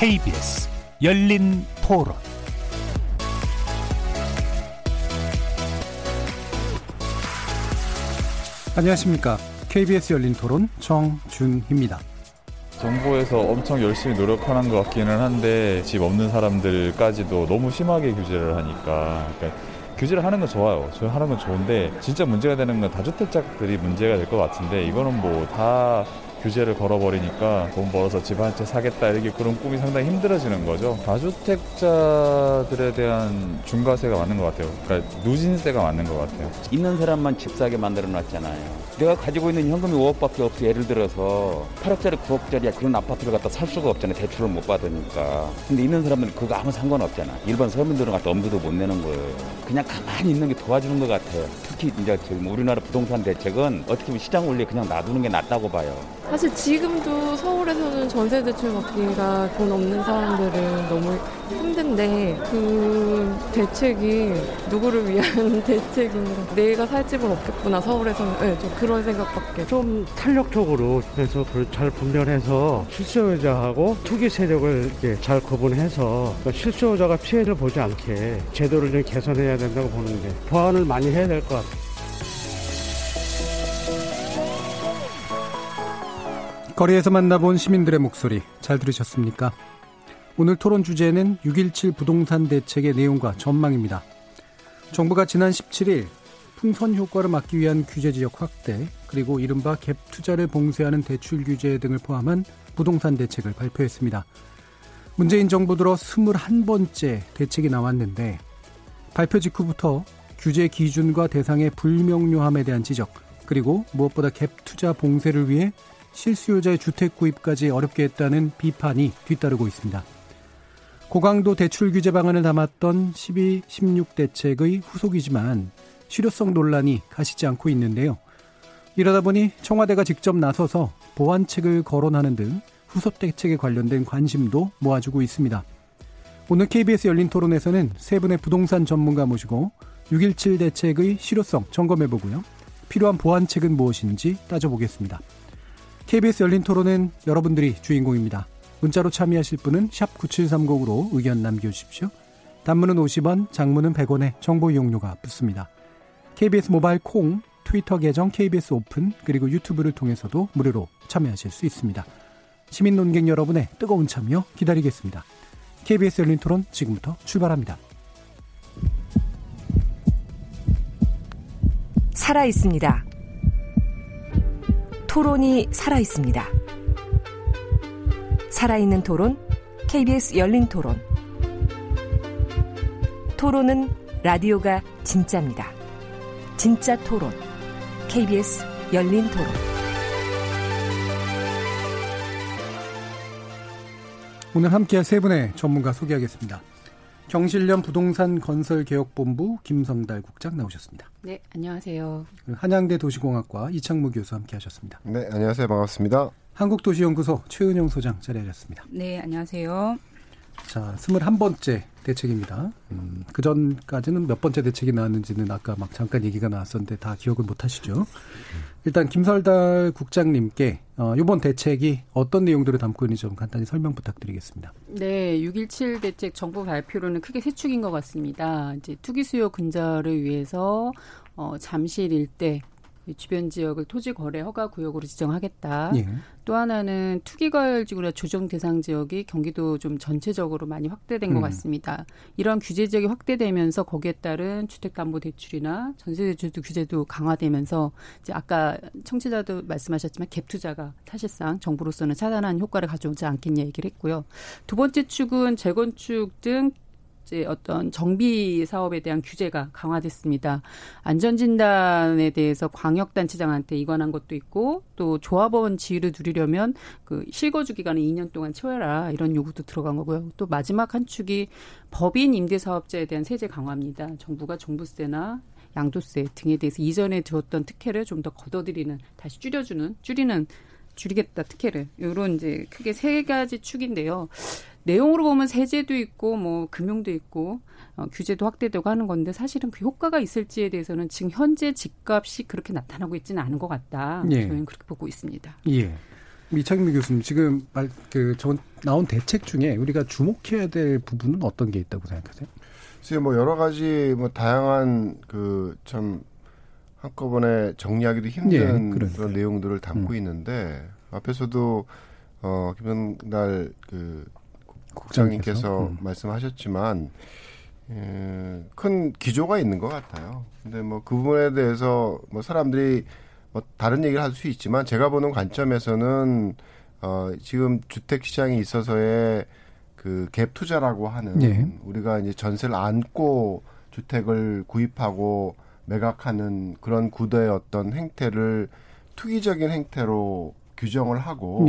KBS 열린 토론. 안녕하십니까. KBS 열린 토론 정준희입니다. 정부에서 엄청 열심히 노력하는 것 같기는 한데 집 없는 사람들까지도 너무 심하게 규제를 하니까, 그러니까 규제를 하는 건 좋아요. 하는 건 좋은데 진짜 문제가 되는 건 다주택자들이 문제가 될 것 같은데, 이거는 뭐 다 규제를 걸어버리니까 돈 벌어서 집 한 채 사겠다 이렇게 그런 꿈이 상당히 힘들어지는 거죠. 다주택자들에 대한 중과세가 맞는 것 같아요. 그러니까 누진세가 맞는 것 같아요. 있는 사람만 집 사게 만들어놨잖아요. 내가 가지고 있는 현금이 5억밖에 없어. 예를 들어서 8억짜리 9억짜리 그런 아파트를 갖다 살 수가 없잖아요. 대출을 못 받으니까. 근데 있는 사람들은 그거 아무 상관없잖아. 일반 서민들은 갖다 엄두도 못 내는 거예요. 그냥 가만히 있는 게 도와주는 것 같아요. 특히 이제 지금 우리나라 부동산 대책은 어떻게 보면 시장 원리에 그냥 놔두는 게 낫다고 봐요. 사실 지금도 서울에서는 전세 대출 받기가 돈 없는 사람들은 너무 힘든데, 그 대책이 누구를 위한 대책인가, 내가 살 집은 없겠구나 서울에서는. 네, 좀 그런 생각밖에. 좀 탄력적으로 해서 잘 분별해서 실수요자하고 투기 세력을 잘 구분해서 실수요자가 피해를 보지 않게 제도를 좀 개선해야 된다고 보는데, 보완을 많이 해야 될 것 같아요. 거리에서 만나본 시민들의 목소리 잘 들으셨습니까? 오늘 토론 주제는 6.17 부동산 대책의 내용과 전망입니다. 정부가 지난 17일 풍선 효과를 막기 위한 규제 지역 확대, 그리고 이른바 갭 투자를 봉쇄하는 대출 규제 등을 포함한 부동산 대책을 발표했습니다. 문재인 정부 들어 21번째 대책이 나왔는데, 발표 직후부터 규제 기준과 대상의 불명료함에 대한 지적, 그리고 무엇보다 갭 투자 봉쇄를 위해 실수요자의 주택 구입까지 어렵게 했다는 비판이 뒤따르고 있습니다. 고강도 대출 규제 방안을 담았던 12, 16 대책의 후속이지만 실효성 논란이 가시지 않고 있는데요. 이러다 보니 청와대가 직접 나서서 보완책을 거론하는 등 후속 대책에 관련된 관심도 모아주고 있습니다. 오늘 KBS 열린 토론에서는 세 분의 부동산 전문가 모시고 6.17 대책의 실효성 점검해보고요, 필요한 보완책은 무엇인지 따져보겠습니다. KBS 열린 토론은 여러분들이 주인공입니다. 문자로 참여하실 분은 샵 9730으로 의견 남겨주십시오. 단문은 50원, 장문은 100원에 정보 이용료가 붙습니다. KBS 모바일 콩, 트위터 계정 KBS 오픈, 그리고 유튜브를 통해서도 무료로 참여하실 수 있습니다. 시민 논객 여러분의 뜨거운 참여 기다리겠습니다. KBS 열린 토론 지금부터 출발합니다. 살아있습니다. 토론이 살아있습니다. 살아있는 토론, KBS 열린 토론. 토론은 라디오가 진짜입니다. 진짜 토론, KBS 열린 토론. 오늘 함께할 세 분의 전문가 소개하겠습니다. 경실련 부동산 건설 개혁 본부 김성달 국장 나오셨습니다. 네, 안녕하세요. 한양대 도시공학과 이창무 교수 함께하셨습니다. 네, 안녕하세요. 반갑습니다. 한국도시연구소 최은영 소장 자리하셨습니다. 네, 안녕하세요. 자, 21번째 대책입니다. 그 전까지는 몇 번째 대책이 나왔는지는 아까 막 잠깐 얘기가 나왔었는데 다 기억을 못 하시죠. 일단 김성달 국장님께 이번 대책이 어떤 내용들을 담고 있는지 좀 간단히 설명 부탁드리겠습니다. 네, 6.17 대책 정부 발표로는 크게 세 축인 것 같습니다. 이제 투기 수요 근절을 위해서 잠실 일대 주변 지역을 토지 거래 허가 구역으로 지정하겠다. 예. 또 하나는 투기 과열지구나 조정 대상 지역이 경기도 좀 전체적으로 많이 확대된 것 같습니다. 이런 규제 지역이 확대되면서 거기에 따른 주택담보대출이나 전세대출도 규제도 강화되면서 이제 아까 청취자도 말씀하셨지만 갭 투자가 사실상 정부로서는 차단한 효과를 가져오지 않겠냐 얘기를 했고요. 두 번째 축은 재건축 등 어떤 정비 사업에 대한 규제가 강화됐습니다. 안전진단에 대해서 광역단체장한테 이관한 것도 있고, 또 조합원 지위를 누리려면 그 실거주 기간을 2년 동안 채워라 이런 요구도 들어간 거고요. 또 마지막 한 축이 법인 임대사업자에 대한 세제 강화입니다. 정부가 종부세나 양도세 등에 대해서 이전에 들었던 특혜를 좀 더 걷어들이는, 다시 줄이겠다 특혜를, 이런 이제 크게 세 가지 축인데요. 내용으로 보면 세제도 있고 뭐 금융도 있고 규제도 확대되고 하는 건데, 사실은 그 효과가 있을지에 대해서는 지금 현재 집값이 그렇게 나타나고 있지는 않은 것 같다. 예. 저희는 그렇게 보고 있습니다. 예. 이창무 교수님, 지금 나온 대책 중에 우리가 주목해야 될 부분은 어떤 게 있다고 생각하세요? 글쎄요, 여러 가지 다양한 참 한꺼번에 정리하기도 힘든 그런 내용들을 담고 있는데, 앞에서도 김성달 국장님께서 말씀하셨지만 큰 기조가 있는 것 같아요. 근데 그 부분에 대해서 사람들이 다른 얘기를 할 수 있지만, 제가 보는 관점에서는 지금 주택 시장에 있어서의 갭 투자라고 하는, 우리가 이제 전세를 안고 주택을 구입하고 매각하는 그런 구도의 어떤 행태를 투기적인 행태로 규정을 하고,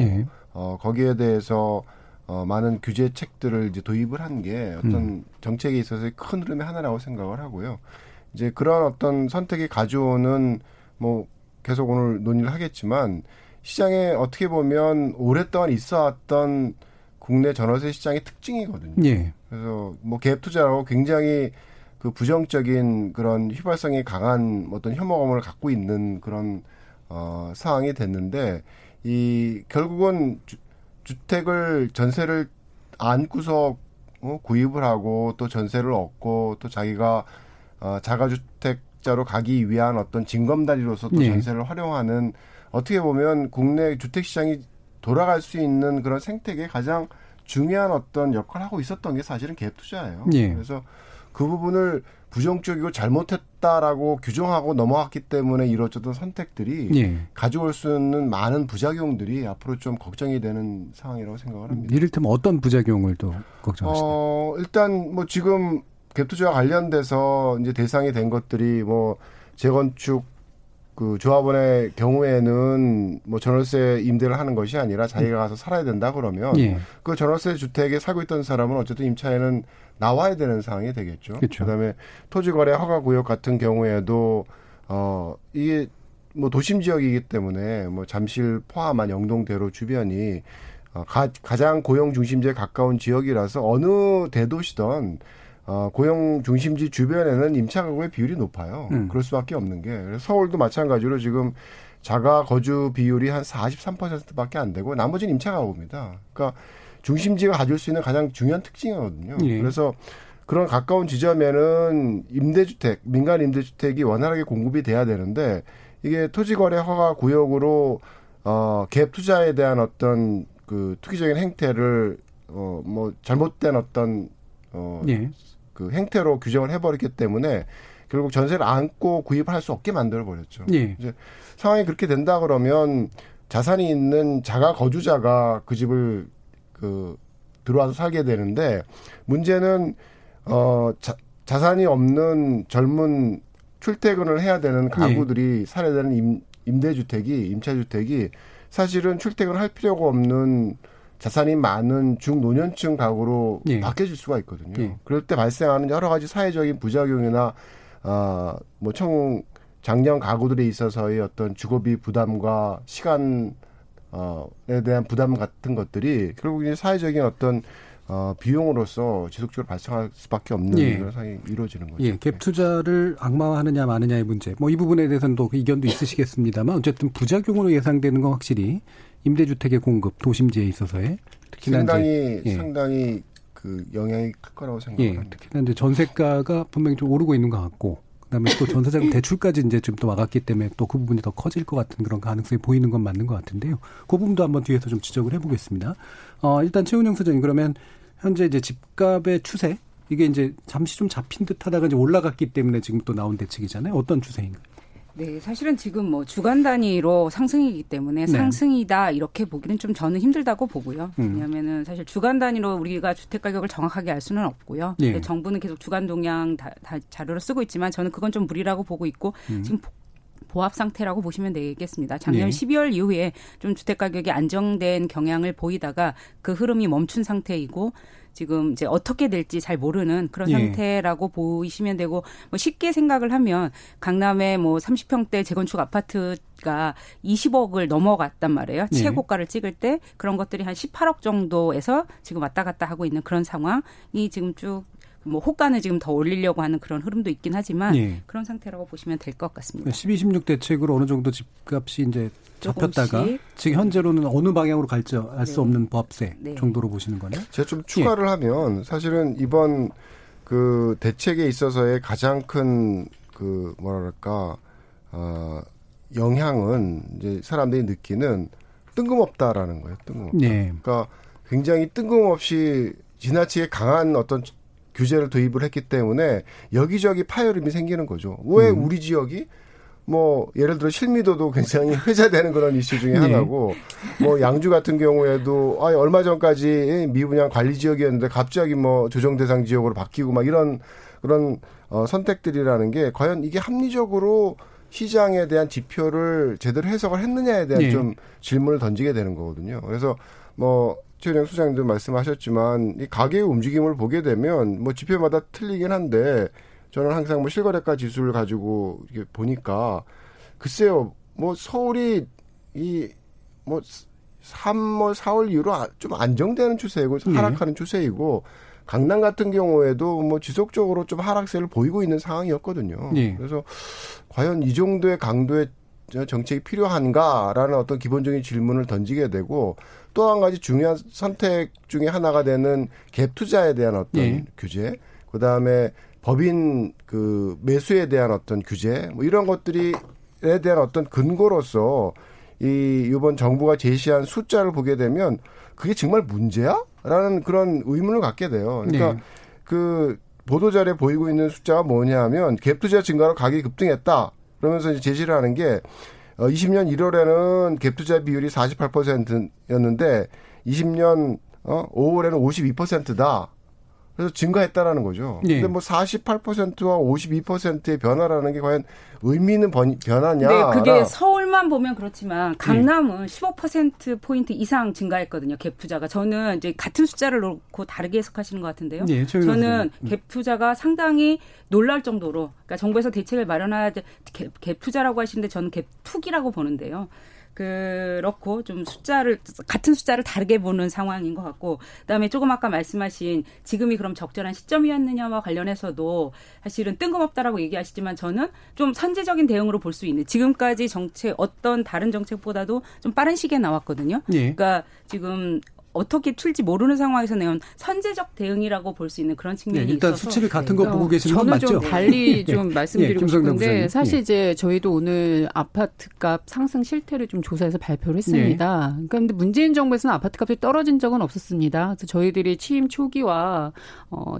거기에 대해서 많은 규제책들을 이제 도입을 한 게 어떤 정책에 있어서의 큰 흐름의 하나라고 생각을 하고요. 이제 그런 어떤 선택이 가져오는 계속 오늘 논의를 하겠지만, 시장에 어떻게 보면 오랫동안 있어왔던 국내 전월세 시장의 특징이거든요. 그래서 갭 투자라고 굉장히 부정적인 그런 휘발성이 강한 어떤 혐오감을 갖고 있는 그런 상황이 됐는데, 결국은 주택을 전세를 안고서 구입을 하고 또 전세를 얻고 또 자기가 자가주택자로 가기 위한 어떤 징검다리로서 또 전세를 활용하는, 어떻게 보면 국내 주택시장이 돌아갈 수 있는 그런 생태계에 가장 중요한 어떤 역할을 하고 있었던 게 사실은 갭투자예요. 그래서 그 부분을 부정적이고 잘못했다라고 규정하고 넘어갔기 때문에 이루어졌던 선택들이 가져올 수 있는 많은 부작용들이 앞으로 좀 걱정이 되는 상황이라고 생각을 합니다. 이를테면 어떤 부작용을 또 걱정하시나요? 일단 지금 갭투자와 관련돼서 이제 대상이 된 것들이 재건축 조합원의 경우에는 전월세 임대를 하는 것이 아니라 자기가 가서 살아야 된다 그러면 그 전월세 주택에 살고 있던 사람은 어쨌든 임차에는 나와야 되는 상황이 되겠죠. 그쵸. 그다음에 토지거래 허가구역 같은 경우에도 이게 도심 지역이기 때문에 잠실 포함한 영동대로 주변이 가장 고용 중심지에 가까운 지역이라서 어느 대도시든 고용 중심지 주변에는 임차 가구의 비율이 높아요. 그럴 수밖에 없는 게, 서울도 마찬가지로 지금 자가 거주 비율이 한 43%밖에 안 되고 나머지는 임차 가구입니다. 그러니까 중심지가 가질 수 있는 가장 중요한 특징이거든요. 그래서 그런 가까운 지점에는 임대주택, 민간 임대주택이 원활하게 공급이 돼야 되는데, 이게 토지거래 허가 구역으로 갭 투자에 대한 어떤 투기적인 행태를 잘못된 어떤 행태로 규정을 해버렸기 때문에 결국 전세를 안고 구입할 수 없게 만들어버렸죠. 이제 상황이 그렇게 된다 그러면 자산이 있는 자가 거주자가 그 집을 들어와서 살게 되는데, 문제는 자산이 없는 젊은 출퇴근을 해야 되는 가구들이 살아야 되는 임차주택이 사실은 출퇴근을 할 필요가 없는 자산이 많은 중노년층 가구로 바뀌어질 수가 있거든요. 그럴 때 발생하는 여러 가지 사회적인 부작용이나 청장년 가구들에 있어서의 어떤 주거비 부담과 시간에 대한 부담 같은 것들이 결국 이제 사회적인 어떤 비용으로서 지속적으로 발생할 수밖에 없는 그런 상황이 이루어지는 거죠. 갭 투자를 악마화하느냐 마느냐의 문제. 이 부분에 대해서는 또 의견도 있으시겠습니다만, 어쨌든 부작용으로 예상되는 건 확실히 임대주택의 공급, 도심지에 있어서의 특히나 상당히 영향이 클 거라고 생각합니다. 특히나 이제 전세가가 분명히 좀 오르고 있는 것 같고, 그다음에 또 전세자금 대출까지 이제 지금 또 와갔기 때문에 또 그 부분이 더 커질 것 같은 그런 가능성이 보이는 건 맞는 것 같은데요. 그 부분도 한번 뒤에서 좀 지적을 해보겠습니다. 일단 최은영 소장님, 그러면 현재 이제 집값의 추세, 이게 이제 잠시 좀 잡힌 듯하다가 이제 올라갔기 때문에 지금 또 나온 대책이잖아요. 어떤 추세인가요? 네, 사실은 지금 주간 단위로 상승이기 때문에 상승이다 이렇게 보기는 좀 저는 힘들다고 보고요. 왜냐하면은 사실 주간 단위로 우리가 주택 가격을 정확하게 알 수는 없고요. 정부는 계속 주간 동향 다 자료를 쓰고 있지만 저는 그건 좀 무리라고 보고 있고, 지금 보합 상태라고 보시면 되겠습니다. 작년 12월 이후에 좀 주택 가격이 안정된 경향을 보이다가 그 흐름이 멈춘 상태이고, 지금 이제 어떻게 될지 잘 모르는 그런 상태라고 보시면 되고, 쉽게 생각을 하면 강남의 30평대 재건축 아파트가 20억을 넘어갔단 말이에요. 최고가를 찍을 때 그런 것들이 한 18억 정도에서 지금 왔다 갔다 하고 있는 그런 상황이 지금 쭉 뭐 호가는 지금 더 올리려고 하는 그런 흐름도 있긴 하지만 예. 그런 상태라고 보시면 될 것 같습니다. 12, 16 대책으로 어느 정도 집값이 이제 잡혔다가 조금씩. 지금 현재로는 어느 방향으로 갈지 알 수 네. 없는 법세 네. 정도로 보시는 거네요. 제가 좀 추가를 예. 하면 사실은 이번 그 대책에 있어서의 가장 큰 그 뭐랄까 영향은 이제 사람들이 느끼는 뜬금없다라는 거예요. 뜬금없다. 네. 그러니까 굉장히 뜬금없이 지나치게 강한 어떤 규제를 도입을 했기 때문에 여기저기 파열음이 생기는 거죠. 왜 우리 지역이 뭐 예를 들어 실미도도 굉장히 회자되는 그런 이슈 중에 하나고 네. 뭐 양주 같은 경우에도 얼마 전까지 미분양 관리 지역이었는데 갑자기 뭐 조정 대상 지역으로 바뀌고 막 이런 그런 선택들이라는 게 과연 이게 합리적으로 시장에 대한 지표를 제대로 해석을 했느냐에 대한 네. 좀 질문을 던지게 되는 거거든요. 그래서 뭐 최은영 소장님도 말씀하셨지만 이 가계의 움직임을 보게 되면 뭐 지표마다 틀리긴 한데 저는 항상 뭐 실거래가 지수를 가지고 이렇게 보니까 글쎄요 뭐 서울이 이 뭐 3월 4월 이후로 좀 안정되는 추세이고 네. 하락하는 추세이고 강남 같은 경우에도 뭐 지속적으로 좀 하락세를 보이고 있는 상황이었거든요. 네. 그래서 과연 이 정도의 강도의 정책이 필요한가라는 어떤 기본적인 질문을 던지게 되고 또 한 가지 중요한 선택 중에 하나가 되는 갭 투자에 대한 어떤 네. 규제, 그 다음에 법인 그 매수에 대한 어떤 규제, 뭐 이런 것들이에 대한 어떤 근거로서 이번 정부가 제시한 숫자를 보게 되면 그게 정말 문제야? 라는 그런 의문을 갖게 돼요. 그러니까 네. 그 보도자료에 보이고 있는 숫자가 뭐냐 하면 갭투자 증가로 가격이 급등했다. 그러면서 이제 제시를 하는 게 20년 1월에는 갭투자 비율이 48%였는데 20년 5월에는 52%다. 그래서 증가했다라는 거죠. 네. 근데 뭐 48%와 52%의 변화라는 게 과연 의미 있는 변화냐? 네, 그게 서울만 보면 그렇지만 강남은 15% 포인트 이상 증가했거든요. 갭 투자가. 저는 이제 같은 숫자를 놓고 다르게 해석하시는 것 같은데요. 네, 저는 갭 투자가 상당히 놀랄 정도로 그러니까 정부에서 대책을 마련해야 갭 투자라고 하시는데 저는 갭 투기라고 보는데요. 그렇고 좀 같은 숫자를 다르게 보는 상황인 것 같고 그다음에 조금 아까 말씀하신 지금이 그럼 적절한 시점이었느냐와 관련해서도 사실은 뜬금없다라고 얘기하시지만 저는 좀 선제적인 대응으로 볼 수 있는 지금까지 정책 어떤 다른 정책보다도 좀 빠른 시기에 나왔거든요. 예. 그러니까 지금 어떻게 풀지 모르는 상황에서 내온 선제적 대응이라고 볼 수 있는 그런 측면이 있어서. 네, 일단 수치를 같은 거 보고 계시는 건 맞죠? 저는 좀 달리 좀 말씀드리고 싶은데 사실 이제 저희도 오늘 아파트값 상승 실태를 좀 조사해서 발표를 했습니다. 네. 그런데 문재인 정부에서는 아파트값이 떨어진 적은 없었습니다. 그래서 저희들이 취임 초기와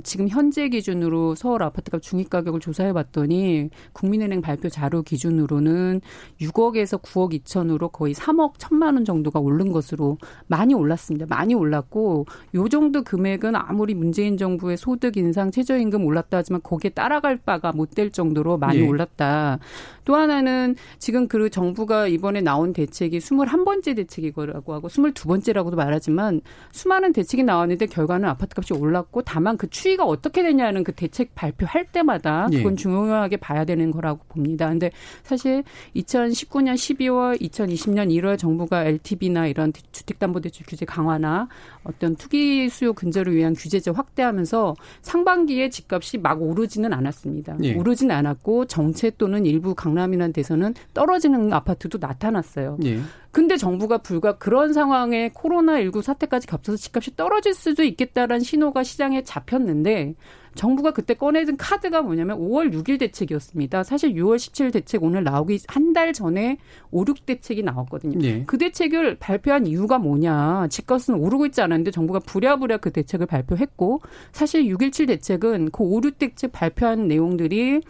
지금 현재 기준으로 서울 아파트값 중위 가격을 조사해봤더니 국민은행 발표 자료 기준으로는 6억에서 9억 2천으로 거의 3억 1천만 원 정도가 오른 것으로 많이 올랐습니다. 많이 올랐고 이 정도 금액은 아무리 문재인 정부의 소득 인상 최저임금 올랐다 하지만 거기에 따라갈 바가 못 될 정도로 많이 예. 올랐다. 또 하나는 지금 그 정부가 이번에 나온 대책이 21번째 대책이라고 하고 22번째라고도 말하지만 수많은 대책이 나왔는데 결과는 아파트값이 올랐고 다만 그 추이가 어떻게 되냐는 그 대책 발표할 때마다 그건 중요하게 봐야 되는 거라고 봅니다. 그런데 사실 2019년 12월 2020년 1월 정부가 LTV나 이런 주택담보대출 규제 강화나 어떤 투기 수요 근절을 위한 규제제 확대하면서 상반기에 집값이 막 오르지는 않았습니다. 예. 오르진 않았고 정체 또는 일부 강남이라는 데서는 떨어지는 아파트도 나타났어요. 예. 근데 정부가 불과 그런 상황에 코로나19 사태까지 겹쳐서 집값이 떨어질 수도 있겠다라는 신호가 시장에 잡혔는데 정부가 그때 꺼내든 카드가 뭐냐면 5월 6일 대책이었습니다. 사실 6월 17일 대책 오늘 나오기 한 달 전에 5, 6대책이 나왔거든요. 네. 그 대책을 발표한 이유가 뭐냐. 집값은 오르고 있지 않았는데 정부가 부랴부랴 그 대책을 발표했고 사실 6.17 대책은 그 5, 6대책 발표한 내용들이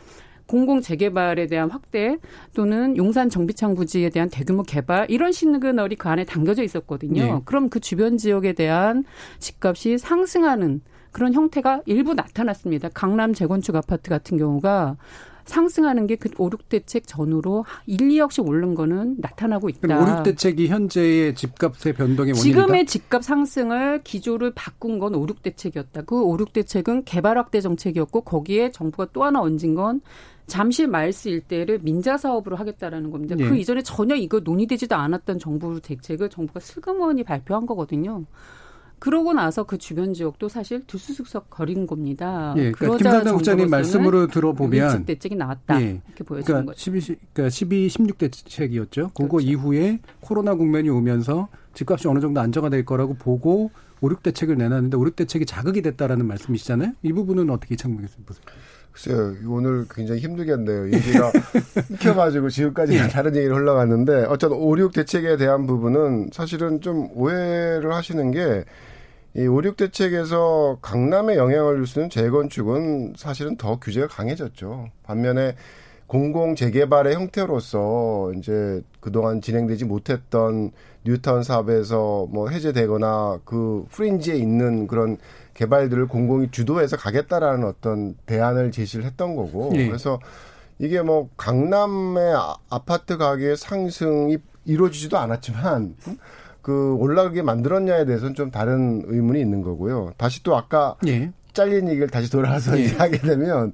공공재개발에 대한 확대 또는 용산 정비창구지에 대한 대규모 개발 이런 시그널이 그 안에 담겨져 있었거든요. 네. 그럼 그 주변 지역에 대한 집값이 상승하는 그런 형태가 일부 나타났습니다. 강남 재건축 아파트 같은 경우가 상승하는 게 그 5, 6대책 전후로 1, 2억씩 오른 거는 나타나고 있다. 5, 6대책이 현재의 집값의 변동의 원인이다? 지금의 집값 상승을 기조를 바꾼 건 5, 6대책이었다. 그 5, 6대책은 개발 확대 정책이었고 거기에 정부가 또 하나 얹은 건 잠실 마일스 일대를 민자 사업으로 하겠다라는 겁니다. 네. 그 이전에 전혀 이거 논의되지도 않았던 정부 대책을 정부가 슬그머니 발표한 거거든요. 그러고 나서 그 주변 지역도 사실 들쑥쑥 거린 겁니다. 예, 그러니까 김성달 국장님 말씀으로 들어보면 일찍 대책이 나왔다. 예, 이렇게 보여지는 거죠. 16 대책이었죠. 그거 그렇죠. 이후에 코로나 국면이 오면서 집값이 어느 정도 안정화될 거라고 보고 5,6 대책을 내놨는데 5,6 대책이 자극이 됐다라는 말씀이시잖아요. 이 부분은 어떻게 이창무 교수님 보세요? 글쎄요. 오늘 굉장히 힘들겠네요. 얘기가 익혀가지고 지금까지 다른 얘기를 흘러갔는데 어쨌든 5,6 대책에 대한 부분은 사실은 좀 오해를 하시는 게 이 5,6 대책에서 강남에 영향을 줄 수 있는 재건축은 사실은 더 규제가 강해졌죠. 반면에 공공 재개발의 형태로서 이제 그동안 진행되지 못했던 뉴타운 사업에서 뭐 해제되거나 그 프린지에 있는 그런 개발들을 공공이 주도해서 가겠다라는 어떤 대안을 제시를 했던 거고. 네. 그래서 이게 뭐 강남의 아파트 가격의 상승이 이루어지지도 않았지만 그 올라가게 만들었냐에 대해서는 좀 다른 의문이 있는 거고요. 다시 또 아까 네. 잘린 얘기를 다시 돌아와서 네. 하게 되면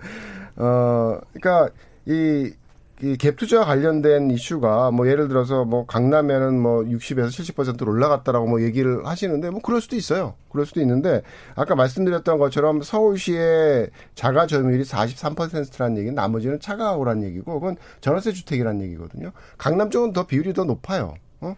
그러니까 이 갭 투자와 관련된 이슈가 뭐 예를 들어서 뭐 강남에는 뭐 60에서 70%로 올라갔다라고 뭐 얘기를 하시는데 뭐 그럴 수도 있어요. 그럴 수도 있는데 아까 말씀드렸던 것처럼 서울시의 자가 점유율이 43%라는 얘기는 나머지는 차가우라는 얘기고 그건 전월세 주택이라는 얘기거든요. 강남 쪽은 더 비율이 더 높아요.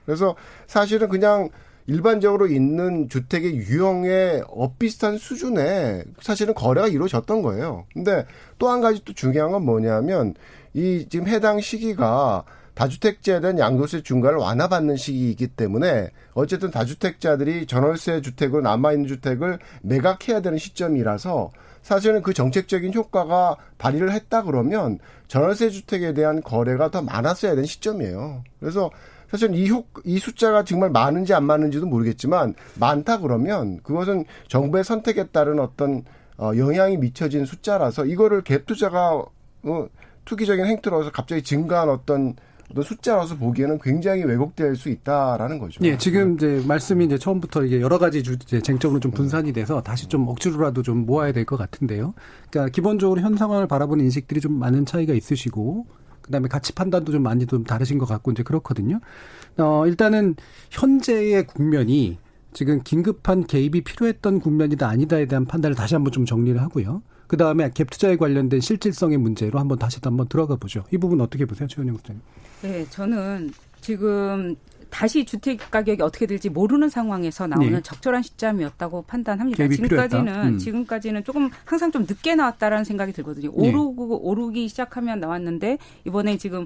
그래서 사실은 그냥 일반적으로 있는 주택의 유형의 엇비슷한 수준에 사실은 거래가 이루어졌던 거예요. 근데 또 한 가지 또 중요한 건 뭐냐면 이 지금 해당 시기가 다주택자에 대한 양도세 중과를 완화받는 시기이기 때문에 어쨌든 다주택자들이 전월세 주택으로 남아있는 주택을 매각해야 되는 시점이라서 사실은 그 정책적인 효과가 발휘를 했다 그러면 전월세 주택에 대한 거래가 더 많았어야 되는 시점이에요. 그래서 사실 이 숫자가 정말 많은지 안 많은지도 모르겠지만 많다 그러면 그것은 정부의 선택에 따른 어떤 영향이 미쳐진 숫자라서 이거를 갭 투자가 투기적인 행태로서 갑자기 증가한 어떤 숫자로서 보기에는 굉장히 왜곡될 수 있다라는 거죠. 예, 지금 이제 말씀이 이제 처음부터 이게 여러 가지 주제 쟁점으로 좀 분산이 돼서 다시 좀 억지로라도 좀 모아야 될 것 같은데요. 그러니까 기본적으로 현 상황을 바라보는 인식들이 좀 많은 차이가 있으시고. 그다음에 가치 판단도 좀 많이 좀 다르신 것 같고 이제 그렇거든요. 일단은 현재의 국면이 지금 긴급한 개입이 필요했던 국면이다 아니다에 대한 판단을 다시 한번 좀 정리를 하고요. 그다음에 갭 투자에 관련된 실질성의 문제로 한번 다시 또 한번 들어가 보죠. 이 부분 어떻게 보세요, 최은영 국장님? 네, 저는 지금 다시 주택 가격이 어떻게 될지 모르는 상황에서 나오는 네. 적절한 시점이었다고 판단합니다. 지금까지는 조금 항상 좀 늦게 나왔다라는 생각이 들거든요. 오르기 시작하면 나왔는데 이번에 지금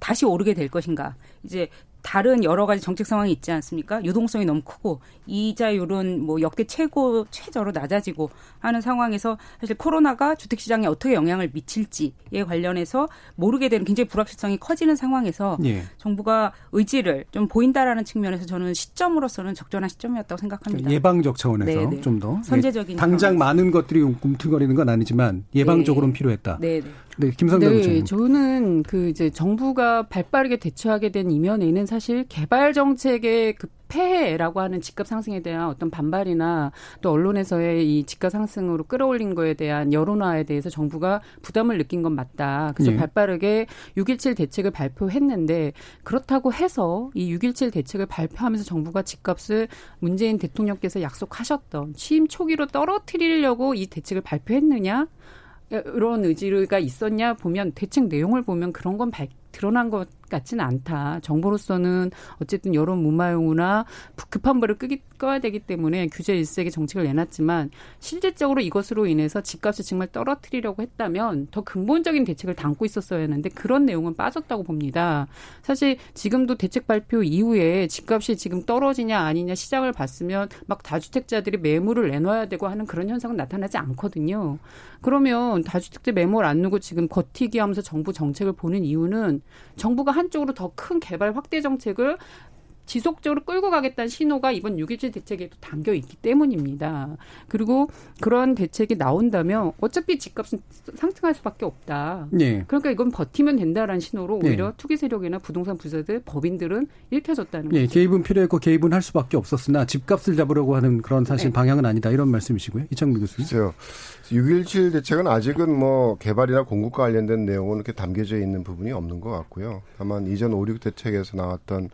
다시 오르게 될 것인가. 이제 다른 여러 가지 정책 상황이 있지 않습니까? 유동성이 너무 크고 이자율은 뭐 역대 최저로 낮아지고 하는 상황에서 사실 코로나가 주택시장에 어떻게 영향을 미칠지에 관련해서 모르게 되는 굉장히 불확실성이 커지는 상황에서 예. 정부가 의지를 좀 보인다라는 측면에서 저는 시점으로서는 적절한 시점이었다고 생각합니다. 예방적 차원에서 네. 좀 더 선제적인 당장 차원에서. 많은 것들이 움틀거리는 건 아니지만 예방적으로는 네. 필요했다. 네. 네, 김성달 교수님. 네, 저는 그 이제 정부가 발빠르게 대처하게 된 이면에는 사실 개발 정책의 그 폐해라고 하는 집값 상승에 대한 어떤 반발이나 또 언론에서의 이 집값 상승으로 끌어올린 거에 대한 여론화에 대해서 정부가 부담을 느낀 건 맞다. 그래서 네. 발빠르게 6.17 대책을 발표했는데 그렇다고 해서 이 6.17 대책을 발표하면서 정부가 집값을 문재인 대통령께서 약속하셨던 취임 초기로 떨어뜨리려고 이 대책을 발표했느냐? 이런 의지가 있었냐 보면 대책 내용을 보면 그런 건 드러난 것 같지는 않다. 정부로서는 어쨌든 여론 무마용이나 급한 불을 꺼야 되기 때문에 규제 일색의 정책을 내놨지만 실질적으로 이것으로 인해서 집값을 정말 떨어뜨리려고 했다면 더 근본적인 대책을 담고 있었어야 했는데 그런 내용은 빠졌다고 봅니다. 사실 지금도 대책 발표 이후에 집값이 지금 떨어지냐 아니냐 시장을 봤으면 막 다주택자들이 매물을 내놔야 되고 하는 그런 현상은 나타나지 않거든요. 그러면 다주택자 매물 안 내고 지금 버티기 하면서 정부 정책을 보는 이유는 정부가 한쪽으로 더 큰 개발 확대 정책을 지속적으로 끌고 가겠다는 신호가 이번 6.17 대책에도 담겨 있기 때문입니다. 그리고 그런 대책이 나온다면 어차피 집값은 상승할 수밖에 없다. 네. 그러니까 이건 버티면 된다라는 신호로 오히려 네. 투기 세력이나 부동산 부자들, 법인들은 읽혀졌다는 거죠. 네. 개입은 필요했고 개입은 할 수밖에 없었으나 집값을 잡으려고 하는 그런 사실 네. 방향은 아니다. 이런 말씀이시고요. 이창무 교수님. 6.17 대책은 아직은 뭐 개발이나 공급과 관련된 내용은 이렇게 담겨져 있는 부분이 없는 것 같고요. 다만 이전 5.6 대책에서 나왔던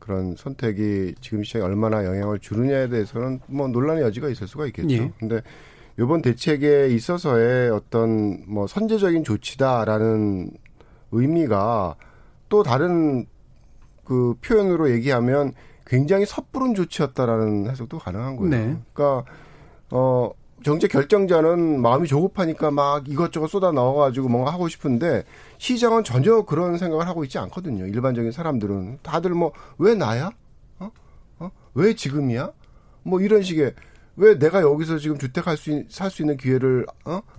그런 선택이 지금 시장에 얼마나 영향을 주느냐에 대해서는 뭐 논란의 여지가 있을 수가 있겠죠. 그런데 예. 이번 대책에 있어서의 어떤 뭐 선제적인 조치다라는 의미가 또 다른 그 표현으로 얘기하면 굉장히 섣부른 조치였다라는 해석도 가능한 거예요. 네. 그러니까 정책 결정자는 마음이 조급하니까 막 이것저것 쏟아 넣어가지고 뭔가 하고 싶은데 시장은 전혀 그런 생각을 하고 있지 않거든요. 일반적인 사람들은 다들 뭐 왜 나야? 왜 지금이야? 뭐 이런 식의 왜 내가 여기서 지금 주택 살 수 있는 기회를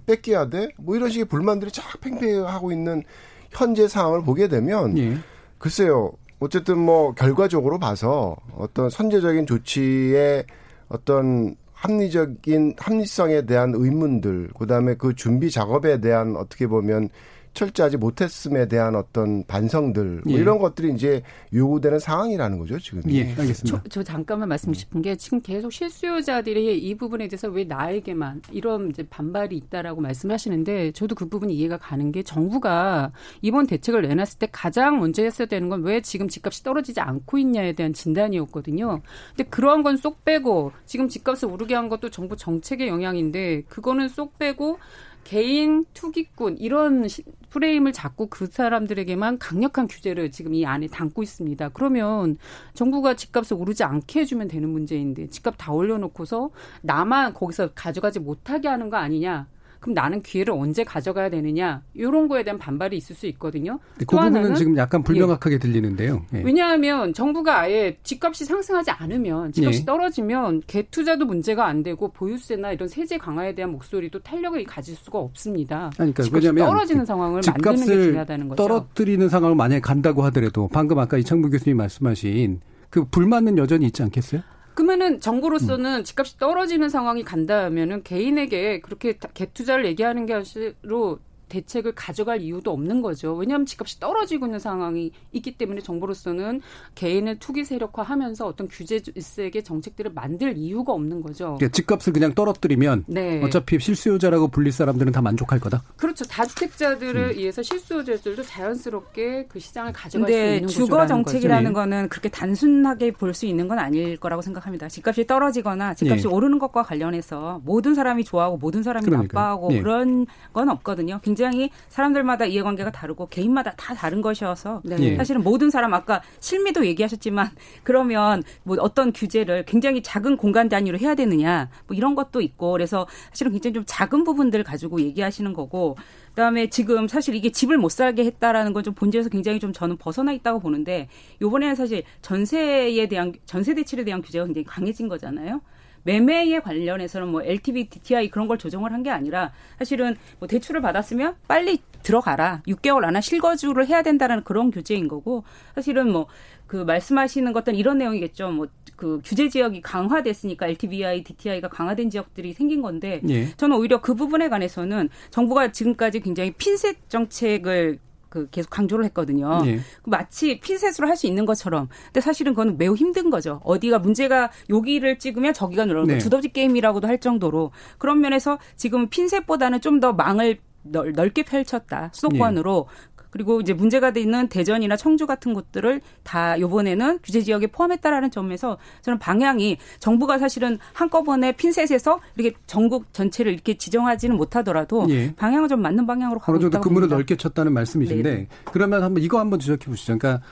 뺏겨야 돼? 뭐 이런 식의 불만들이 쫙 팽팽하고 있는 현재 상황을 보게 되면 예. 글쎄요. 어쨌든 뭐 결과적으로 봐서 어떤 선제적인 조치의 어떤 합리성에 대한 의문들, 그다음에 그 준비 작업에 대한 어떻게 보면 철저하지 못했음에 대한 어떤 반성들 뭐 예. 이런 것들이 이제 요구되는 상황이라는 거죠 지금. 예, 알겠습니다. 저 잠깐만 말씀 싶은 게 지금 계속 실수요자들이 이 부분에 대해서 왜 나에게만 이런 이제 반발이 있다라고 말씀하시는데 저도 그 부분이 이해가 가는 게 정부가 이번 대책을 내놨을 때 가장 먼저 했어야 되는 건 왜 지금 집값이 떨어지지 않고 있냐에 대한 진단이었거든요. 근데 그런 건 쏙 빼고 지금 집값을 오르게 한 것도 정부 정책의 영향인데 그거는 쏙 빼고. 개인 투기꾼 이런 프레임을 잡고 그 사람들에게만 강력한 규제를 지금 이 안에 담고 있습니다. 그러면 정부가 집값을 오르지 않게 해주면 되는 문제인데 집값 다 올려놓고서 나만 거기서 가져가지 못하게 하는 거 아니냐. 그럼 나는 기회를 언제 가져가야 되느냐. 이런 거에 대한 반발이 있을 수 있거든요. 그 부분은 하나는, 지금 약간 불명확하게 예. 들리는데요. 예. 왜냐하면 정부가 아예 집값이 상승하지 않으면 집값이 예. 떨어지면 개투자도 문제가 안 되고 보유세나 이런 세제 강화에 대한 목소리도 탄력을 가질 수가 없습니다. 그러니까 왜냐하면 떨어지는 상황을 만드는 게 중요하다는 거죠. 떨어뜨리는 상황을 만약에 간다고 하더라도 방금 아까 이창무 교수님 말씀하신 그 불만은 여전히 있지 않겠어요? 그러면은 정부로서는 집값이 떨어지는 상황이 간다면은 개인에게 그렇게 개투자를 얘기하는 게 사실로 대책을 가져갈 이유도 없는 거죠. 왜냐하면 집값이 떨어지고 있는 상황이 있기 때문에 정부로서는 개인을 투기 세력화하면서 어떤 규제세계 정책들을 만들 이유가 없는 거죠. 그러니까 집값을 그냥 떨어뜨리면 네. 어차피 실수요자라고 불릴 사람들은 다 만족할 거다. 그렇죠. 다주택자들을 위해서 실수요자들도 자연스럽게 그 시장을 가져갈 수 있는 구조라는 거죠. 근데 주거 정책이라는 거는 그렇게 단순하게 볼 수 있는 건 아닐 거라고 생각합니다. 집값이 떨어지거나 집값이 네. 오르는 것과 관련해서 모든 사람이 좋아하고 모든 사람이 그러니까요. 나빠하고 네. 그런 건 없거든요. 굉장히 사람들마다 이해관계가 다르고 개인마다 다 다른 것이어서 네. 사실은 모든 사람 아까 실미도 얘기하셨지만 그러면 뭐 어떤 규제를 굉장히 작은 공간 단위로 해야 되느냐 뭐 이런 것도 있고 그래서 사실은 굉장히 좀 작은 부분들 가지고 얘기하시는 거고 그다음에 지금 사실 이게 집을 못 살게 했다라는 건 좀 본질에서 굉장히 좀 저는 벗어나 있다고 보는데 이번에는 사실 전세 대출에 대한 규제가 굉장히 강해진 거잖아요. 매매에 관련해서는 뭐 LTV, DTI 그런 걸 조정을 한 게 아니라 사실은 뭐 대출을 받았으면 빨리 들어가라. 6개월 안에 실거주를 해야 된다는 그런 규제인 거고 사실은 뭐 그 말씀하시는 것들은 이런 내용이겠죠. 뭐 그 규제 지역이 강화됐으니까 LTVI, DTI가 강화된 지역들이 생긴 건데 예. 저는 오히려 그 부분에 관해서는 정부가 지금까지 굉장히 핀셋 정책을 그 계속 강조를 했거든요. 예. 마치 핀셋으로 할 수 있는 것처럼. 근데 사실은 그건 매우 힘든 거죠. 어디가 문제가 여기를 찍으면 저기가 늘어나고 네. 두더지 게임이라고도 할 정도로. 그런 면에서 지금 핀셋보다는 좀 더 망을 넓게 펼쳤다. 수도권으로. 예. 그리고 이제 문제가 되는 대전이나 청주 같은 곳들을 다 이번에는 규제 지역에 포함했다라는 점에서 저는 방향이 정부가 사실은 한꺼번에 핀셋에서 이렇게 전국 전체를 이렇게 지정하지는 못하더라도 예. 방향은 좀 맞는 방향으로 가고 있다고 봅니다. 그물을 넓게 쳤다는 말씀이신데 네네. 그러면 한번 지적해 보시죠. 그러니까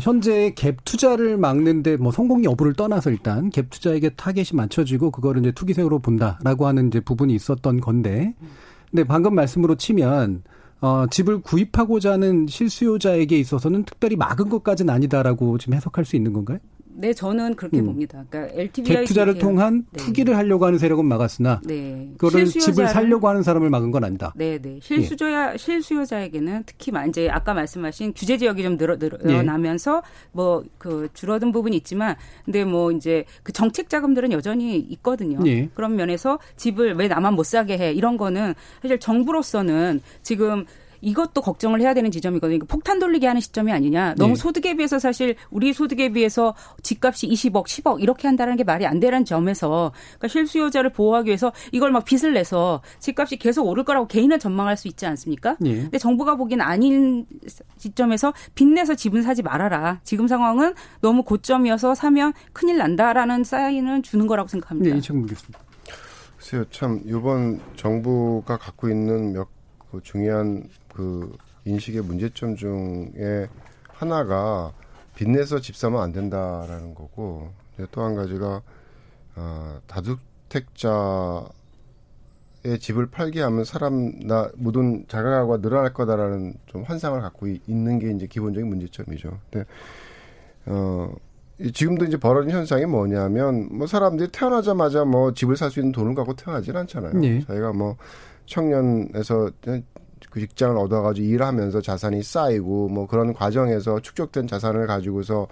현재의 갭 투자를 막는데 뭐 성공 여부를 떠나서 일단 갭 투자에게 타겟이 맞춰지고 그거를 이제 투기세로 본다라고 하는 이제 부분이 있었던 건데, 근데 방금 말씀으로 치면. 집을 구입하고자 하는 실수요자에게 있어서는 특별히 막은 것까지는 아니다라고 지금 해석할 수 있는 건가요? 네, 저는 그렇게 봅니다. 그러니까 LTVI 갭투자를 통한 네. 투기를 하려고 하는 세력은 막았으나 네. 그거를 집을 살려고 하는 사람을 막은 건 아니다. 네, 네. 실수요자에게는 특히 이제 아까 말씀하신 규제 지역이 좀 늘어나면서 예. 뭐 그 줄어든 부분이 있지만, 근데 뭐 이제 그 정책 자금들은 여전히 있거든요. 예. 그런 면에서 집을 왜 나만 못 사게 해 이런 거는 사실 정부로서는 지금. 이것도 걱정을 해야 되는 지점이거든요. 그러니까 폭탄 돌리게 하는 시점이 아니냐. 너무 소득에 비해서 사실 우리 소득에 비해서 집값이 20억, 10억 이렇게 한다는 게 말이 안 되는 점에서 그러니까 실수요자를 보호하기 위해서 이걸 막 빚을 내서 집값이 계속 오를 거라고 개인은 전망할 수 있지 않습니까? 근데 정부가 보기엔 아닌 지점에서 빚내서 집은 사지 말아라. 지금 상황은 너무 고점이어서 사면 큰일 난다라는 사인을 주는 거라고 생각합니다. 네, 이창무 교수님. 글쎄요, 참 이번 정부가 갖고 있는 몇 그 중요한 그 인식의 문제점 중에 하나가 빚내서 집 사면 안 된다라는 거고, 또 한 가지가 다주택자의 집을 팔게 하면 모든 자가가 늘어날 거다라는 좀 환상을 갖고 있는 게 이제 기본적인 문제점이죠. 근데 지금도 이제 벌어진 현상이 뭐냐면, 뭐 사람들이 태어나자마자 뭐 집을 살 수 있는 돈을 갖고 태어나진 않잖아요. 네. 자기가 뭐 청년에서 그 직장을 얻어가지고 일하면서 자산이 쌓이고 뭐 그런 과정에서 축적된 자산을 가지고서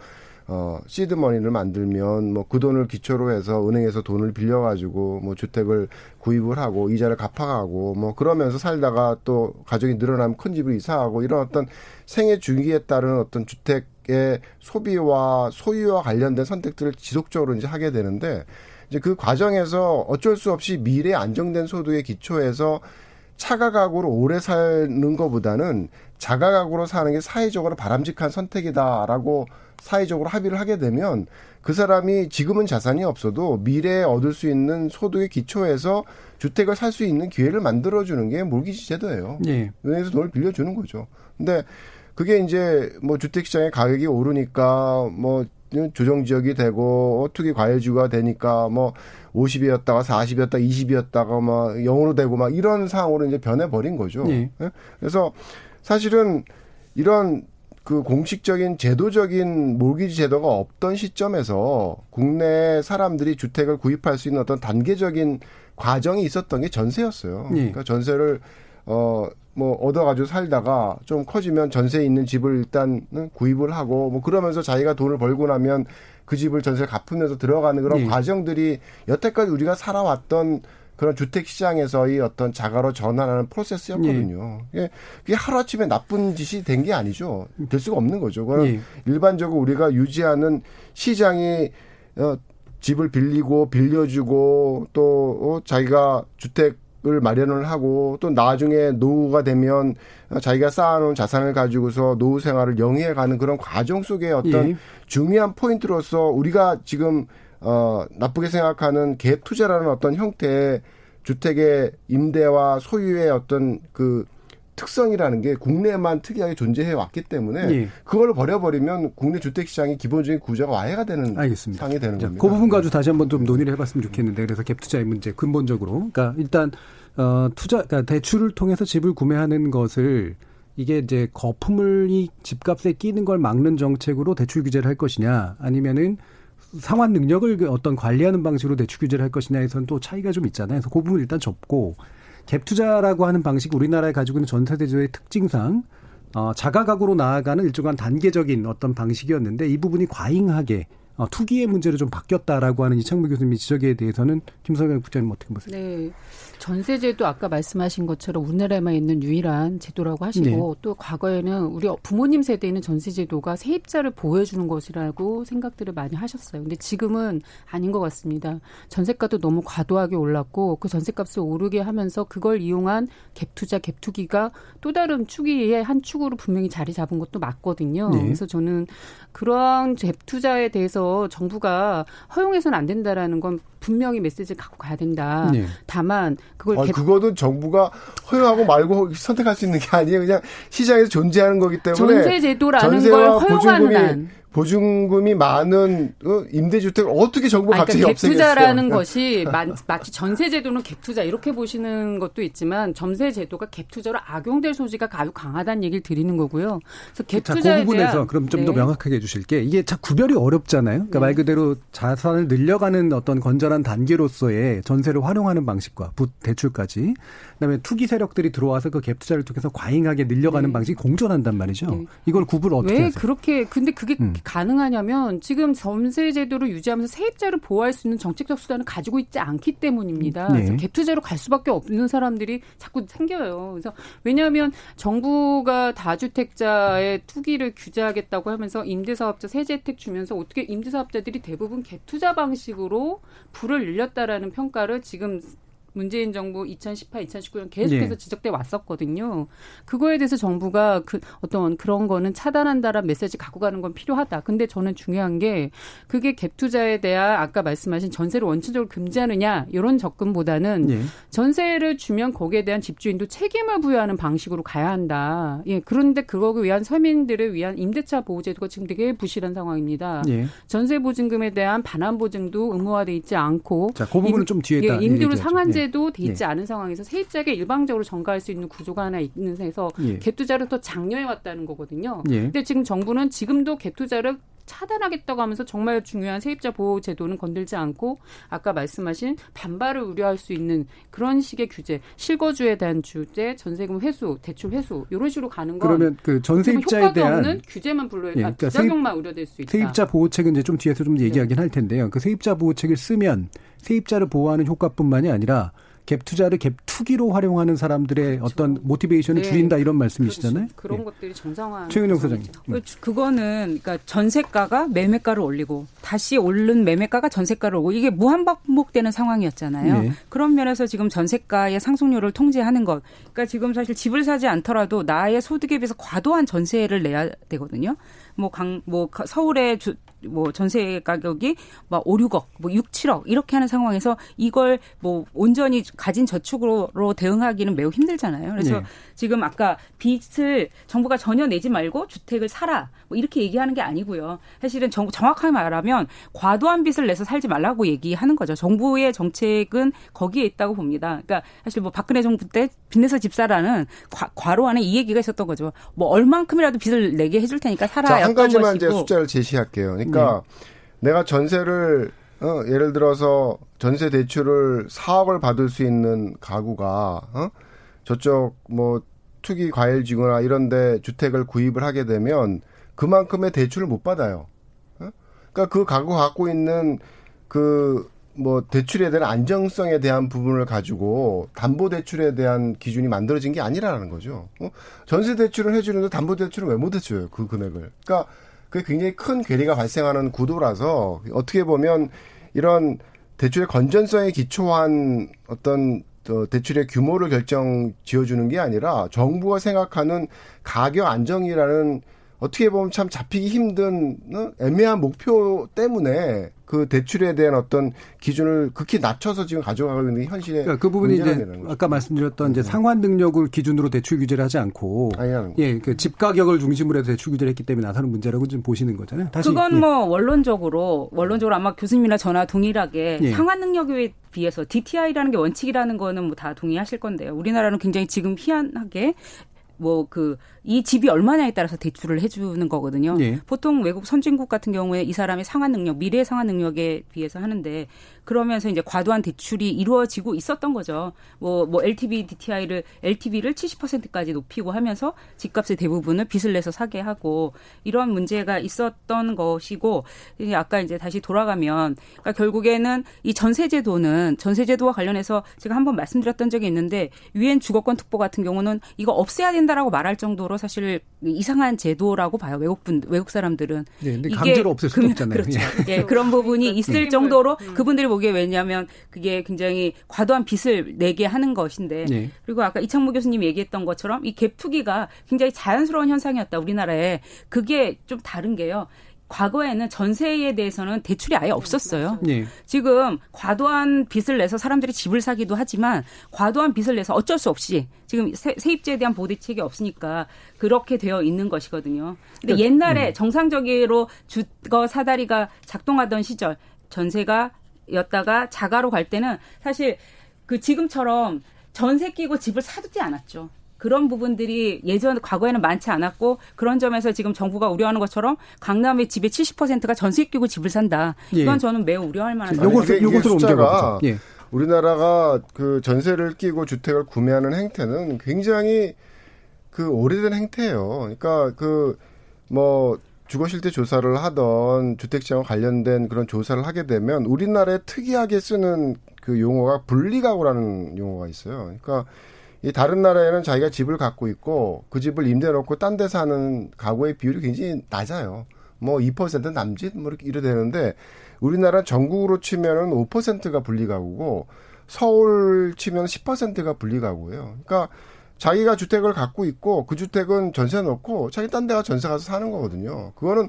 시드머니를 만들면 뭐 그 돈을 기초로 해서 은행에서 돈을 빌려가지고 뭐 주택을 구입을 하고 이자를 갚아가고 뭐 그러면서 살다가 또 가족이 늘어나면 큰 집을 이사하고 이런 어떤 생애 주기에 따른 어떤 주택의 소비와 소유와 관련된 선택들을 지속적으로 이제 하게 되는데, 이제 그 과정에서 어쩔 수 없이 미래 안정된 소득의 기초에서 차가가구로 오래 사는 것보다는 자가가구로 사는 게 사회적으로 바람직한 선택이다라고 사회적으로 합의를 하게 되면, 그 사람이 지금은 자산이 없어도 미래에 얻을 수 있는 소득의 기초에서 주택을 살 수 있는 기회를 만들어주는 게 몰기지 제도예요. 예. 은행에서 돈을 빌려주는 거죠. 근데 그게 이제 뭐 주택시장의 가격이 오르니까 뭐 조정 지역이 되고 투기 과열지구가 되니까 뭐 50이었다가 40이었다가 20이었다가 막 0으로 되고 막 이런 상황으로 이제 변해버린 거죠. 네. 그래서 사실은 이런 그 공식적인 제도적인 몰기지 제도가 없던 시점에서 국내 사람들이 주택을 구입할 수 있는 어떤 단계적인 과정이 있었던 게 전세였어요. 네. 그러니까 전세를 뭐 얻어가지고 살다가 좀 커지면 전세에 있는 집을 일단 구입을 하고 뭐 그러면서 자기가 돈을 벌고 나면 그 집을 전세 갚으면서 들어가는 그런 과정들이 여태까지 우리가 살아왔던 그런 주택시장에서의 어떤 자가로 전환하는 프로세스였거든요. 그게 하루아침에 나쁜 짓이 된 게 아니죠. 될 수가 없는 거죠. 그건 일반적으로 우리가 유지하는 시장이 집을 빌리고 빌려주고 또 자기가 주택을 마련을 하고 또 나중에 노후가 되면 자기가 쌓아놓은 자산을 가지고서 노후 생활을 영위해가는 그런 과정 속에 어떤 중요한 포인트로서 우리가 지금 나쁘게 생각하는 갭 투자라는 어떤 형태의 주택의 임대와 소유의 어떤 그 특성이라는 게 국내에만 특이하게 존재해 왔기 때문에 그걸 버려버리면 국내 주택시장의 기본적인 구조가 와해가 되는 상황이 되는 겁니다. 그 부분 가지고 다시 한번 좀 논의를 해봤으면 좋겠는데, 그래서 갭 투자의 문제 근본적으로, 그러니까 일단 그러니까 대출을 통해서 집을 구매하는 것을 이게 이제 거품이 집값에 끼는 걸 막는 정책으로 대출 규제를 할 것이냐, 아니면은 상환 능력을 어떤 관리하는 방식으로 대출 규제를 할 것이냐에서는 또 차이가 좀 있잖아요. 그래서 그 부분 일단 접고, 갭 투자라고 하는 방식, 우리나라에 가지고 있는 전세제도의 특징상 자가가구로 나아가는 일종의 단계적인 어떤 방식이었는데, 이 부분이 과잉하게 투기의 문제로 좀 바뀌었다라고 하는 이창무 교수님의 지적에 대해서는 김성현 국장님 어떻게 보세요? 네, 전세제도 아까 말씀하신 것처럼 우리나라에만 있는 유일한 제도라고 하시고, 또 과거에는 우리 부모님 세대에는 전세제도가 세입자를 보호해주는 것이라고 생각들을 많이 하셨어요. 근데 지금은 아닌 것 같습니다. 전세값도 너무 과도하게 올랐고, 그 전세값을 오르게 하면서 그걸 이용한 갭투자, 갭투기가 또 다른 축의 한 축으로 분명히 자리 잡은 것도 맞거든요. 네. 그래서 저는 그러한 갭투자에 대해서 정부가 허용해서는 안 된다라는 건 분명히 메시지를 갖고 가야 된다. 다만 그걸 그거는 정부가 허용하고 말고 선택할 수 있는 게 아니에요. 그냥 시장에서 존재하는 거기 때문에 전세제도라는 전세와 걸 허용하는 한. 보증금이 많은 임대주택을 어떻게 정부가 갑자기 없애겠어요? 갭투자라는 것이 마치 전세제도는 갭투자 이렇게 보시는 것도 있지만, 전세제도가 갭투자로 악용될 소지가 아주 강하다는 얘기를 드리는 거고요. 그래서 갭투자에 대한 그 부분에서 그럼 좀 더 명확하게 해주실 게, 이게 참 구별이 어렵잖아요. 그러니까 말 그대로 자산을 늘려가는 어떤 건전한 단계로서의 전세를 활용하는 방식과 대출까지, 그다음에 투기 세력들이 들어와서 그 갭투자를 통해서 과잉하게 늘려가는 방식이 공존한단 말이죠. 이걸 구분 어떻게 하세요? 왜 그렇게 근데 그게 가능하냐면 지금 점세 제도를 유지하면서 세입자를 보호할 수 있는 정책적 수단을 가지고 있지 않기 때문입니다. 네. 갭투자로 갈 수밖에 없는 사람들이 자꾸 생겨요. 그래서 왜냐하면 정부가 다주택자의 투기를 규제하겠다고 하면서 임대사업자 세제 혜택 주면서 어떻게 임대사업자들이 대부분 갭투자 방식으로 불을 늘렸다라는 평가를 지금 문재인 정부 2018, 2019년 계속해서 지적돼 왔었거든요. 그거에 대해서 정부가 그런 거는 차단한다라는 메시지 갖고 가는 건 필요하다. 근데 저는 중요한 게 그게 갭투자에 대한 아까 말씀하신 전세를 원천적으로 금지하느냐 이런 접근보다는 전세를 주면 거기에 대한 집주인도 책임을 부여하는 방식으로 가야 한다. 예, 그런데 그거를 위한 서민들을 위한 임대차 보호제도가 지금 되게 부실한 상황입니다. 예. 전세 보증금에 대한 반환 보증도 의무화돼 있지 않고 자, 그 부분은 좀 뒤에다 임대료 상한제 도 돼 있지 않은 상황에서 세입자에게 일방적으로 전가할 수 있는 구조가 하나 있는 데서 갭투자를 더 장려해 왔다는 거거든요. 그런데 지금 정부는 지금도 갭투자를 차단하겠다고 하면서 정말 중요한 세입자 보호 제도는 건들지 않고 아까 말씀하신 반발을 우려할 수 있는 그런 식의 규제, 실거주에 대한 규제, 전세금 회수, 대출 회수 이런 식으로 가는 건 그러면 그 전세입자에 대한 효과가 없는 규제만 불러야 그러니까 부작용만 우려될 수 있다. 세입자 보호책은 이제 좀 뒤에서 좀 얘기하긴 할 텐데요. 그 세입자 보호책을 쓰면 세입자를 보호하는 효과뿐만이 아니라 갭투자를 갭투기로 활용하는 사람들의 어떤 모티베이션을 줄인다 이런 말씀이시잖아요. 그런 것들이 정상화. 최은영 소장님. 그거는 그러니까 전세가가 매매가를 올리고 다시 오른 매매가가 전세가를 오고 이게 무한반복되는 상황이었잖아요. 네. 그런 면에서 지금 전세가의 상승률을 통제하는 것. 그러니까 지금 사실 집을 사지 않더라도 나의 소득에 비해서 과도한 전세를 내야 되거든요. 서울의 전세 가격이 막 5, 6억, 6, 7억 이렇게 하는 상황에서 이걸 온전히 가진 저축으로 대응하기는 매우 힘들잖아요. 그래서 지금 아까 빚을 정부가 전혀 내지 말고 주택을 사라 이렇게 얘기하는 게 아니고요. 사실은 정확하게 말하면 과도한 빚을 내서 살지 말라고 얘기하는 거죠. 정부의 정책은 거기에 있다고 봅니다. 그러니까 사실 박근혜 정부 때 빚내서 집 사라는 과로 안에 이 얘기가 있었던 거죠. 얼만큼이라도 빚을 내게 해줄 테니까 사라. 자, 한 가지만 이제 숫자를 제시할게요. 그러니까 내가 전세를 예를 들어서 전세 대출을 4억을 받을 수 있는 가구가 저쪽 투기 과열지구나 이런 데 주택을 구입을 하게 되면 그만큼의 대출을 못 받아요. 그러니까 그 가구가 갖고 있는 그 대출에 대한 안정성에 대한 부분을 가지고 담보 대출에 대한 기준이 만들어진 게 아니라는 거죠. 전세 대출은 해주는데 담보 대출은 왜 못 해줘요? 그 금액을. 그러니까 그게 굉장히 큰 괴리가 발생하는 구도라서 어떻게 보면 이런 대출의 건전성에 기초한 어떤 대출의 규모를 결정 지어주는 게 아니라 정부가 생각하는 가격 안정이라는 어떻게 보면 참 잡히기 힘든 애매한 목표 때문에 그 대출에 대한 어떤 기준을 극히 낮춰서 지금 가져가고 있는 현실에 그러니까 그 부분이 이제 아까 말씀드렸던 이제 상환 능력을 기준으로 대출 규제를 하지 않고 그 집 가격을 중심으로 해서 대출 규제를 했기 때문에 나타나는 문제라고 지금 보시는 거잖아요. 다시, 그건 원론적으로 아마 교수님이나 저나 동일하게 상환 능력에 비해서 DTI라는 게 원칙이라는 거는 다 동의하실 건데요. 우리나라는 굉장히 지금 희한하게 이 집이 얼마냐에 따라서 대출을 해주는 거거든요. 보통 외국 선진국 같은 경우에 이 사람의 상환 능력, 미래의 상환 능력에 비해서 하는데 그러면서 이제 과도한 대출이 이루어지고 있었던 거죠. LTV, DTI를, LTV를 70%까지 높이고 하면서 집값의 대부분을 빚을 내서 사게 하고 이런 문제가 있었던 것이고 아까 이제 다시 돌아가면 그러니까 결국에는 이 전세제도와 관련해서 제가 한번 말씀드렸던 적이 있는데 유엔 주거권 특보 같은 경우는 이거 없애야 된다. 라고 말할 정도로 사실 이상한 제도라고 봐요. 외국 사람들은. 네, 근데 강제로 없앨 수는 없잖아요. 그렇죠. 네, 그런 부분이 있을 정도로 그분들이 보기에 왜냐하면 그게 굉장히 과도한 빚을 내게 하는 것인데 그리고 아까 이창무 교수님이 얘기했던 것처럼 이 갭투기가 굉장히 자연스러운 현상이었다. 우리나라에. 그게 좀 다른 게요. 과거에는 전세에 대해서는 대출이 아예 없었어요. 지금 과도한 빚을 내서 사람들이 집을 사기도 하지만 과도한 빚을 내서 어쩔 수 없이 지금 세입자에 대한 보호 대책이 없으니까 그렇게 되어 있는 것이거든요. 근데 옛날에 정상적으로 주거 사다리가 작동하던 시절 전세가였다가 자가로 갈 때는 사실 그 지금처럼 전세 끼고 집을 사두지 않았죠. 그런 부분들이 과거에는 많지 않았고 그런 점에서 지금 정부가 우려하는 것처럼 강남의 집의 70%가 전세 끼고 집을 산다. 이건 저는 매우 우려할 만한 상황입니다. 이것으로 옮겨가죠. 우리나라가 그 전세를 끼고 주택을 구매하는 행태는 굉장히 그 오래된 행태예요. 그러니까 주거실태 조사를 하던 주택시장과 관련된 그런 조사를 하게 되면 우리나라에 특이하게 쓰는 그 용어가 분리가구라는 용어가 있어요. 그러니까 이 다른 나라에는 자기가 집을 갖고 있고 그 집을 임대해놓고 딴 데 사는 가구의 비율이 굉장히 낮아요. 뭐 2% 남짓 뭐 이렇게 되는데 우리나라 전국으로 치면은 5%가 분리가구고 서울 치면 10%가 분리가구예요. 그러니까 자기가 주택을 갖고 있고 그 주택은 전세 놓고 자기 딴 데가 전세 가서 사는 거거든요. 그거는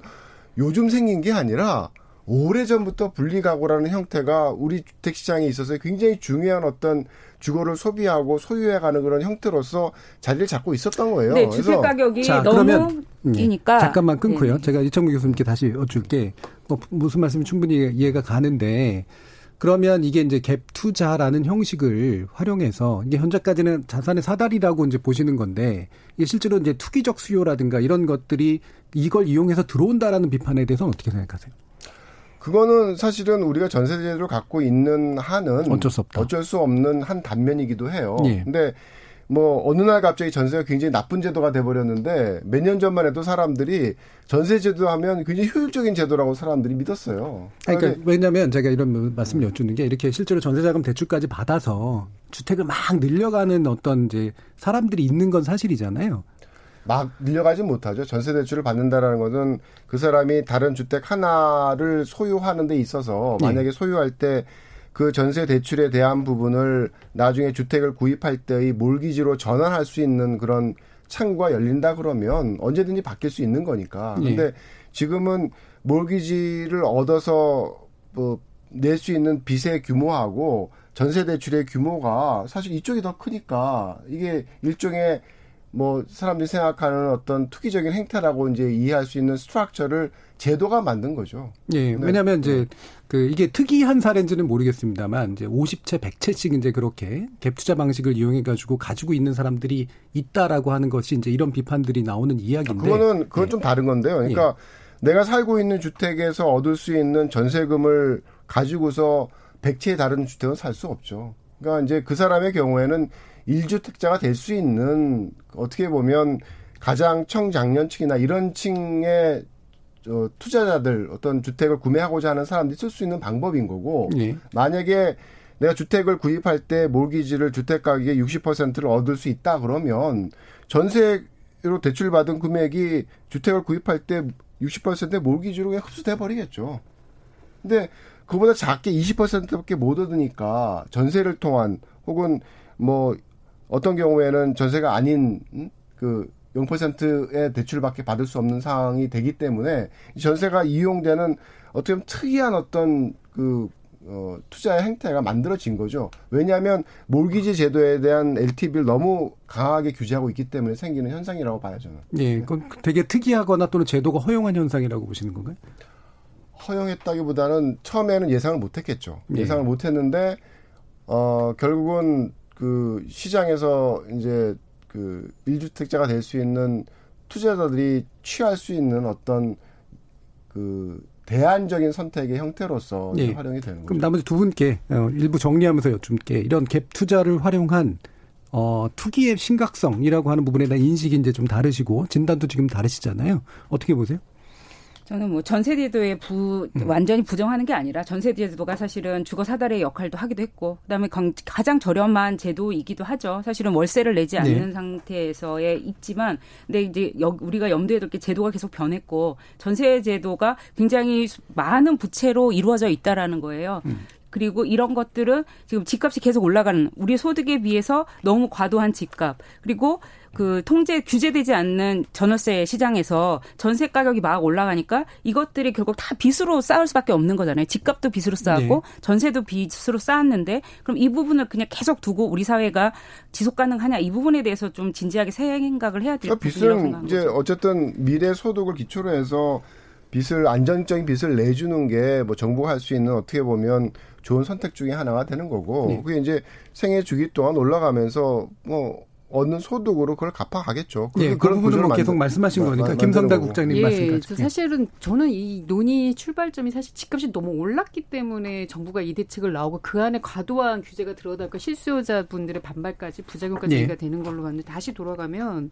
요즘 생긴 게 아니라 오래전부터 분리가구라는 형태가 우리 주택시장에 있어서 굉장히 중요한 어떤 주거를 소비하고 소유해가는 그런 형태로서 자리를 잡고 있었던 거예요. 네, 주택가격이 너무 뛰니까. 잠깐만 끊고요. 네. 제가 이창무 교수님께 다시 여쭐게. 무슨 말씀이 충분히 이해가 가는데 그러면 이게 이제 갭 투자라는 형식을 활용해서 이게 현재까지는 자산의 사다리라고 이제 보시는 건데 이게 실제로 이제 투기적 수요라든가 이런 것들이 이걸 이용해서 들어온다라는 비판에 대해서는 어떻게 생각하세요? 그거는 사실은 우리가 전세제도를 갖고 있는 한은 어쩔 수 없는 한 단면이기도 해요. 예. 근데 뭐 어느 날 갑자기 전세가 굉장히 나쁜 제도가 돼버렸는데 몇 년 전만 해도 사람들이 전세제도 하면 굉장히 효율적인 제도라고 사람들이 믿었어요. 그러니까 왜냐하면 제가 이런 말씀을 여쭙는 게 이렇게 실제로 전세자금 대출까지 받아서 주택을 막 늘려가는 어떤 이제 사람들이 있는 건 사실이잖아요. 막 늘려가진 못하죠. 전세 대출을 받는다라는 것은 그 사람이 다른 주택 하나를 소유하는 데 있어서 만약에 소유할 때 그 전세 대출에 대한 부분을 나중에 주택을 구입할 때의 몰기지로 전환할 수 있는 그런 창구가 열린다 그러면 언제든지 바뀔 수 있는 거니까. 그런데 지금은 몰기지를 얻어서 뭐 낼 수 있는 빚의 규모하고 전세 대출의 규모가 사실 이쪽이 더 크니까 이게 일종의 뭐 사람들이 생각하는 어떤 투기적인 행태라고 이제 이해할 수 있는 스트럭처를 제도가 만든 거죠. 예. 네. 왜냐하면 이제 그 이게 특이한 사례인지는 모르겠습니다만 이제 50채, 100채씩 이제 그렇게 갭 투자 방식을 이용해 가지고 가지고 있는 사람들이 있다라고 하는 것이 이제 이런 비판들이 나오는 이야기인데. 그건 예. 좀 다른 건데요. 그러니까 예. 내가 살고 있는 주택에서 얻을 수 있는 전세금을 가지고서 100채의 다른 주택은 살 수 없죠. 그러니까 이제 그 사람의 경우에는 1주택자가 될 수 있는 어떻게 보면 가장 청장년층이나 이런 층의 투자자들 어떤 주택을 구매하고자 하는 사람들이 쓸 수 있는 방법인 거고 네. 만약에 내가 주택을 구입할 때 몰기지를 주택 가격의 60%를 얻을 수 있다 그러면 전세로 대출받은 금액이 주택을 구입할 때 60%의 몰기지로 그냥 흡수돼 버리겠죠. 근데 그보다 작게 20%밖에 못 얻으니까 전세를 통한 혹은 뭐 어떤 경우에는 전세가 아닌 그 0%의 대출밖에 받을 수 없는 상황이 되기 때문에 전세가 이용되는 어떻게 보면 특이한 어떤 그 투자의 행태가 만들어진 거죠. 왜냐하면 몰기지 제도에 대한 LTV를 너무 강하게 규제하고 있기 때문에 생기는 현상이라고 봐요, 저는. 예, 그건 되게 특이하거나 또는 제도가 허용한 현상이라고 보시는 건가요? 허용했다기보다는 처음에는 예상을 못했겠죠. 예상을 못했는데 결국은 그 시장에서 이제 그 1주택자가 될 수 있는 투자자들이 취할 수 있는 어떤 그 대안적인 선택의 형태로서 네. 활용이 되는 거죠. 그럼 나머지 두 분께 일부 정리하면서 여쭙게 이런 갭 투자를 활용한 투기의 심각성이라고 하는 부분에 대한 인식이 이제 좀 다르시고 진단도 지금 다르시잖아요. 어떻게 보세요? 저는 뭐 전세제도에 완전히 부정하는 게 아니라 전세제도가 사실은 주거 사다리의 역할도 하기도 했고 그다음에 가장 저렴한 제도이기도 하죠. 사실은 월세를 내지 않는 네. 상태에서에 있지만 근데 이제 우리가 염두에 둘 게 제도가 계속 변했고 전세제도가 굉장히 많은 부채로 이루어져 있다라는 거예요. 그리고 이런 것들은 지금 집값이 계속 올라가는 우리 소득에 비해서 너무 과도한 집값 그리고 그 규제되지 않는 전월세 시장에서 전세 가격이 막 올라가니까 이것들이 결국 다 빚으로 쌓을 수밖에 없는 거잖아요. 집값도 빚으로 쌓았고 네. 전세도 빚으로 쌓았는데 그럼 이 부분을 그냥 계속 두고 우리 사회가 지속 가능하냐 이 부분에 대해서 좀 진지하게 생각을 해야 될 것 같다고 생각합니다. 빚은 이제 어쨌든 미래 소득을 기초로 해서 빚을 안정적인 빚을 내주는 게 뭐 정부가 할 수 있는 어떻게 보면 좋은 선택 중에 하나가 되는 거고 네. 그게 이제 생애 주기 동안 올라가면서 뭐 얻는 소득으로 그걸 갚아가겠죠. 예, 그 부분은 뭐 계속 말씀하신 거니까 김성달 국장님 예, 말씀까지. 사실은 저는 이 논의 출발점이 사실 집값이 너무 올랐기 때문에 정부가 이 대책을 나오고 그 안에 과도한 규제가 들어가니까 실수요자분들의 반발까지 부작용까지 얘기가 되는 걸로 봤는데 다시 돌아가면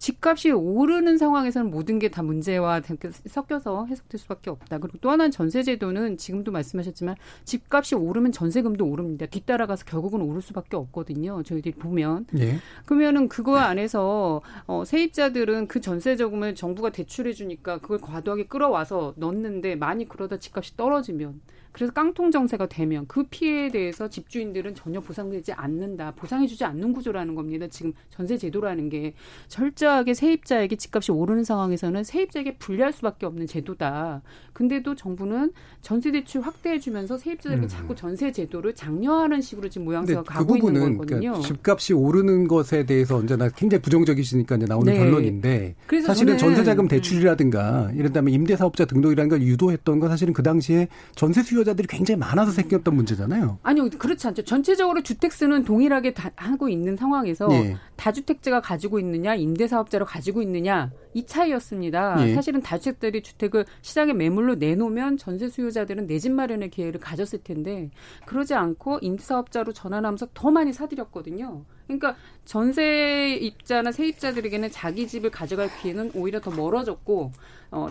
집값이 오르는 상황에서는 모든 게 다 문제와 섞여서 해석될 수밖에 없다. 그리고 또 하나는 전세제도는 지금도 말씀하셨지만 집값이 오르면 전세금도 오릅니다. 뒤따라가서 결국은 오를 수밖에 없거든요. 저희들이 보면. 예. 그러면은 그거 안에서 세입자들은 그 전세저금을 정부가 대출해 주니까 그걸 과도하게 끌어와서 넣는데 많이 그러다 집값이 떨어지면 그래서 깡통 정세가 되면 그 피해에 대해서 집주인들은 전혀 보상되지 않는다. 보상해 주지 않는 구조라는 겁니다. 지금 전세 제도라는 게 철저하게 세입자에게 집값이 오르는 상황에서는 세입자에게 불리할 수밖에 없는 제도다. 근데도 정부는 전세 대출 확대해 주면서 세입자들에게 자꾸 전세 제도를 장려하는 식으로 지금 모양새가 가고 있는 거거든요. 그러니까 집값이 오르는 것에 대해서 언제나 굉장히 부정적이시니까 이제 나오는 결론인데 사실은 전세자금 대출이라든가 이런다면 임대사업자 등록이라는 걸 유도했던 건 사실은 그 당시에 전세 수요 자들이 굉장히 많아서 생겼던 문제잖아요. 아니요, 그렇지 않죠. 전체적으로 주택수는 동일하게 다 하고 있는 상황에서 다주택자가 가지고 있느냐, 임대사업자로 가지고 있느냐 이 차이였습니다. 예. 사실은 다주택들이 주택을 시장에 매물로 내놓으면 전세 수요자들은 내 집 마련의 기회를 가졌을 텐데 그러지 않고 임대사업자로 전환하면서 더 많이 사들였거든요. 그러니까 전세 입자나 세입자들에게는 자기 집을 가져갈 기회는 오히려 더 멀어졌고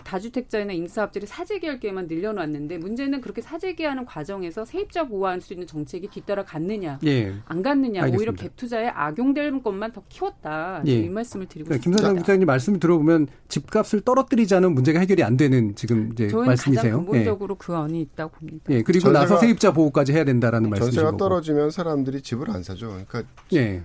다주택자이나 임대사업자들이 사재기할 기회만 늘려놨는데 문제는 그렇게 사재기하는 과정에서 세입자 보호할 수 있는 정책이 뒤따라 갔느냐 안 갔느냐 알겠습니다. 오히려 갭투자에 악용될 것만 더 키웠다. 이 말씀을 드리고 그러니까 싶습니다. 김 사장님 말씀을 들어보면 집값을 떨어뜨리자는 문제가 해결이 안 되는 지금 이제 저희는 말씀이세요. 저는 가장 근본적으로 그 안이 있다고 봅니다. 예, 그리고 나서 세입자 보호까지 해야 된다라는 말씀이신 거고. 전세가 떨어지면 사람들이 집을 안 사죠. 그러니까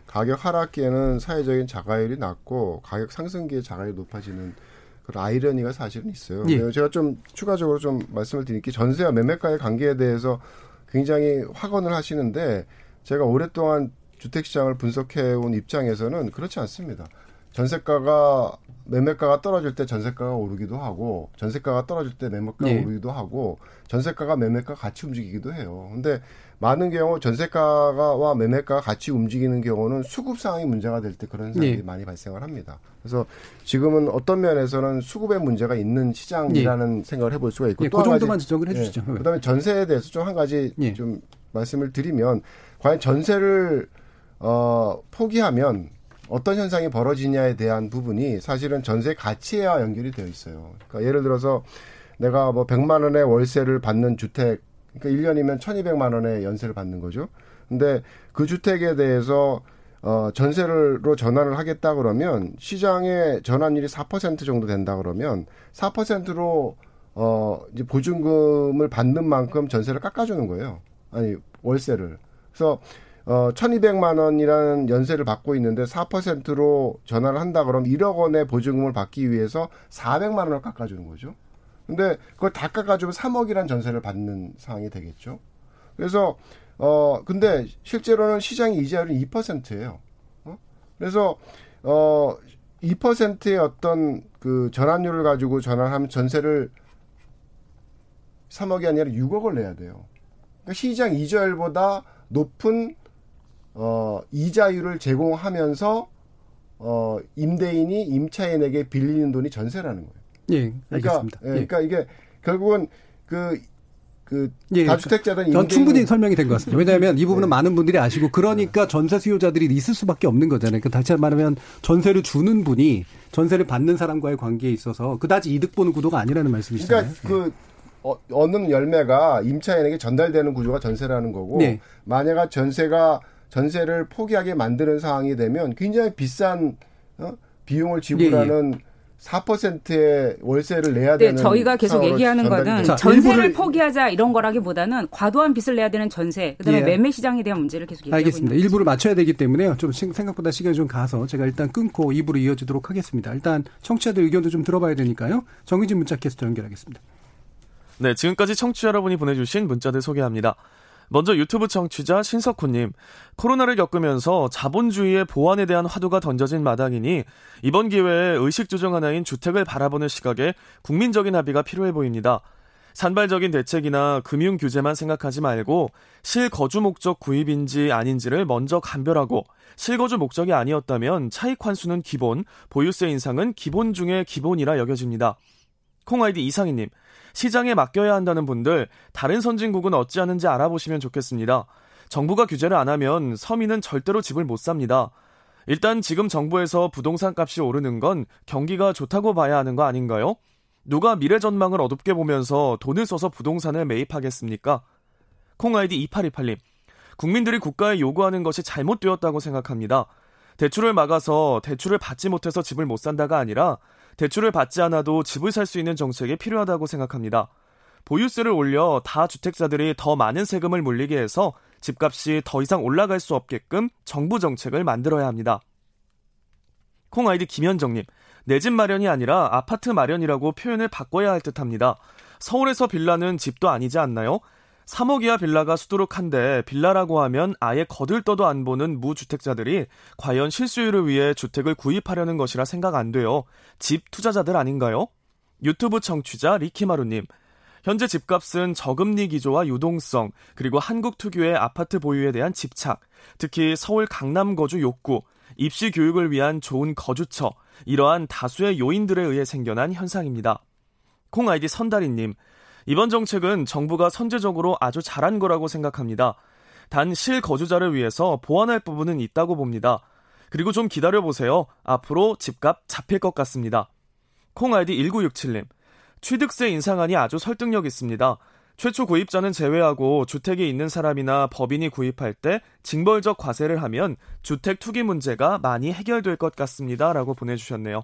가격 하락기에는 사회적인 자가율이 낮고 가격 상승기에 자가율이 높아지는 그런 아이러니가 사실은 있어요. 예. 제가 좀 추가적으로 좀 말씀을 드릴게요. 전세와 매매가의 관계에 대해서 굉장히 확언을 하시는데 제가 오랫동안 주택시장을 분석해온 입장에서는 그렇지 않습니다. 전세가가 매매가가 떨어질 때 전세가가 오르기도 하고 전세가가 떨어질 때 매매가가 오르기도 하고 전세가가 매매가가 같이 움직이기도 해요. 그런데 많은 경우 전세가와 매매가가 같이 움직이는 경우는 수급 상황이 문제가 될 때 그런 상황이 많이 발생을 합니다. 그래서 지금은 어떤 면에서는 수급의 문제가 있는 시장이라는 생각을 해볼 수가 있고 또 그 정도만 지적을 해주시죠. 그다음에 전세에 대해서 좀 한 가지 좀 말씀을 드리면 과연 전세를 포기하면 어떤 현상이 벌어지냐에 대한 부분이 사실은 전세 가치와 연결이 되어 있어요. 그러니까 예를 들어서 내가 뭐 100만 원의 월세를 받는 주택, 그러니까 1년이면 1200만 원의 연세를 받는 거죠. 근데 그 주택에 대해서 전세로 전환을 하겠다 그러면 시장의 전환율이 4% 정도 된다 그러면 4%로 이제 보증금을 받는 만큼 전세를 깎아주는 거예요. 아니, 월세를. 그래서 1,200만 원이라는 연세를 받고 있는데 4%로 전환을 한다 그러면 1억 원의 보증금을 받기 위해서 400만 원을 깎아주는 거죠. 근데 그걸 다 깎아주면 3억이라는 전세를 받는 상황이 되겠죠. 그래서, 근데 실제로는 시장의 이자율은 2%예요. 그래서, 2%의 어떤 그 전환율을 가지고 전환하면 전세를 3억이 아니라 6억을 내야 돼요. 그러니까 시장 이자율보다 높은 이자율을 제공하면서 임대인이 임차인에게 빌리는 돈이 전세라는 거예요. 예, 알겠습니다. 그러니까 이게 결국은 다주택자든 임대인 충분히 설명이 된 것 같습니다. 왜냐하면 이 부분은 많은 분들이 아시고 그러니까 전세 수요자들이 있을 수밖에 없는 거잖아요. 그러니까 다시 말하면 전세를 주는 분이 전세를 받는 사람과의 관계에 있어서 그다지 이득 보는 구도가 아니라는 말씀이시잖아요. 그러니까 얻는 열매가 임차인에게 전달되는 구조가 전세라는 거고 만약에 전세를 포기하게 만드는 상황이 되면 굉장히 비싼 비용을 지불하는 4%의 월세를 내야 되는 저희가 계속 얘기하는 거는 전세를 포기하자 이런 거라기보다는 과도한 빚을 내야 되는 전세 그다음에 매매 시장에 대한 문제를 계속 얘기하고 있습니다. 알겠습니다. 일부를 맞춰야 되기 때문에요. 좀 생각보다 시간이 좀 가서 제가 일단 끊고 2부로 이어지도록 하겠습니다. 일단 청취자들 의견도 좀 들어봐야 되니까요. 정의진 문자캐스터 연결하겠습니다. 네, 지금까지 청취자 여러분이 보내주신 문자들 소개합니다. 먼저 유튜브 청취자 신석훈님, 코로나를 겪으면서 자본주의의 보완에 대한 화두가 던져진 마당이니 이번 기회에 의식조정 하나인 주택을 바라보는 시각에 국민적인 합의가 필요해 보입니다. 산발적인 대책이나 금융 규제만 생각하지 말고 실거주 목적 구입인지 아닌지를 먼저 감별하고 실거주 목적이 아니었다면 차익 환수는 기본, 보유세 인상은 기본 중에 기본이라 여겨집니다. 콩아이디 이상희님, 시장에 맡겨야 한다는 분들 다른 선진국은 어찌하는지 알아보시면 좋겠습니다. 정부가 규제를 안 하면 서민은 절대로 집을 못 삽니다. 일단 지금 정부에서 부동산 값이 오르는 건 경기가 좋다고 봐야 하는 거 아닌가요? 누가 미래 전망을 어둡게 보면서 돈을 써서 부동산을 매입하겠습니까? 콩아이디 2828님, 국민들이 국가에 요구하는 것이 잘못되었다고 생각합니다. 대출을 막아서 대출을 받지 못해서 집을 못 산다가 아니라 대출을 받지 않아도 집을 살 수 있는 정책이 필요하다고 생각합니다. 보유세를 올려 다주택자들이 더 많은 세금을 물리게 해서 집값이 더 이상 올라갈 수 없게끔 정부 정책을 만들어야 합니다. 콩아이디 김현정님, 내 집 마련이 아니라 아파트 마련이라고 표현을 바꿔야 할 듯합니다. 서울에서 빌라는 집도 아니지 않나요? 3억 이하 빌라가 수두룩한데 빌라라고 하면 아예 거들떠도 안 보는 무주택자들이 과연 실수요를 위해 주택을 구입하려는 것이라 생각 안 돼요. 집 투자자들 아닌가요? 유튜브 청취자 리키마루님, 현재 집값은 저금리 기조와 유동성, 그리고 한국 특유의 아파트 보유에 대한 집착, 특히 서울 강남 거주 욕구, 입시 교육을 위한 좋은 거주처, 이러한 다수의 요인들에 의해 생겨난 현상입니다. 콩 아이디 선다리님, 이번 정책은 정부가 선제적으로 아주 잘한 거라고 생각합니다. 단 실거주자를 위해서 보완할 부분은 있다고 봅니다. 그리고 좀 기다려보세요. 앞으로 집값 잡힐 것 같습니다. 콩 아이디 1967님, 취득세 인상안이 아주 설득력 있습니다. 최초 구입자는 제외하고 주택이 있는 사람이나 법인이 구입할 때 징벌적 과세를 하면 주택 투기 문제가 많이 해결될 것 같습니다. 라고 보내주셨네요.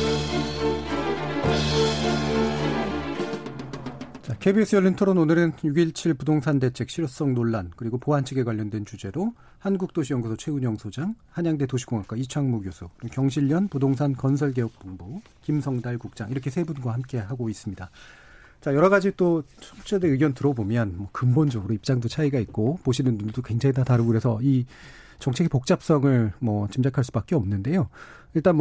자, KBS 열린 토론, 오늘은 6.17 부동산 대책 실효성 논란 그리고 보완 측에 관련된 주제로 한국도시연구소 최은영 소장, 한양대 도시공학과 이창무 교수, 경실련 부동산 건설개혁본부 김성달 국장, 이렇게 세 분과 함께하고 있습니다. 자, 여러 가지 또 청취자들 의견 들어보면 근본적으로 입장도 차이가 있고 보시는 눈도 굉장히 다 다르고, 그래서 이 정책의 복잡성을 짐작할 수밖에 없는데요. 일단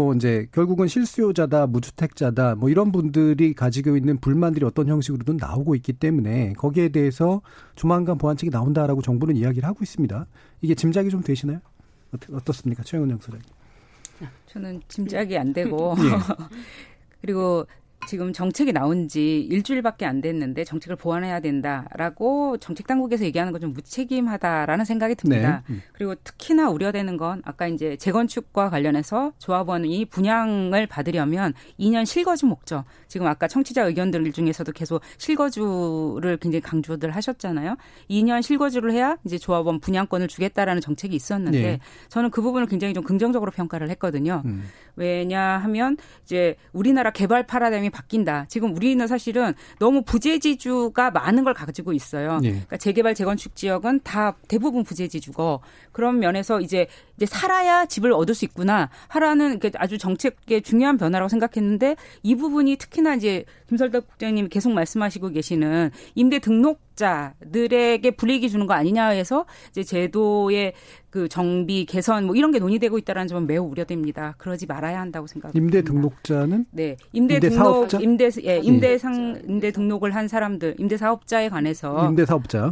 결국은 실수요자다, 무주택자다, 이런 분들이 가지고 있는 불만들이 어떤 형식으로든 나오고 있기 때문에 거기에 대해서 조만간 보완책이 나온다라고 정부는 이야기를 하고 있습니다. 이게 짐작이 좀 되시나요? 어떻습니까, 최은영 소장님? 저는 짐작이 안 되고 예. 그리고 지금 정책이 나온 지 일주일밖에 안 됐는데 정책을 보완해야 된다라고 정책 당국에서 얘기하는 건 좀 무책임하다라는 생각이 듭니다. 네. 그리고 특히나 우려되는 건 아까 이제 재건축과 관련해서 조합원이 분양을 받으려면 2년 실거주 목적, 지금 아까 청취자 의견들 중에서도 계속 실거주를 굉장히 강조들 하셨잖아요. 2년 실거주를 해야 이제 조합원 분양권을 주겠다라는 정책이 있었는데 네. 저는 그 부분을 굉장히 좀 긍정적으로 평가를 했거든요. 왜냐하면 이제 우리나라 개발 파라다임이 바뀐다. 지금 우리는 사실은 너무 부재지주가 많은 걸 가지고 있어요. 예. 그러니까 재개발, 재건축 지역은 다 대부분 부재지주고, 그런 면에서 이제 살아야 집을 얻을 수 있구나 하라는 아주 정책의 중요한 변화라고 생각했는데, 이 부분이 특히나 이제 김설덕 국장님이 계속 말씀하시고 계시는 임대 등록자들에게 불이익이 주는 거 아니냐 해서 이제 제도의 그 정비 개선 이런 게 논의되고 있다는 점은 매우 우려됩니다. 그러지 말아야 한다고 생각합니다. 임대 등록자는? 네, 임대 등록을 한 사람들, 임대 사업자에 관해서 임대 사업자는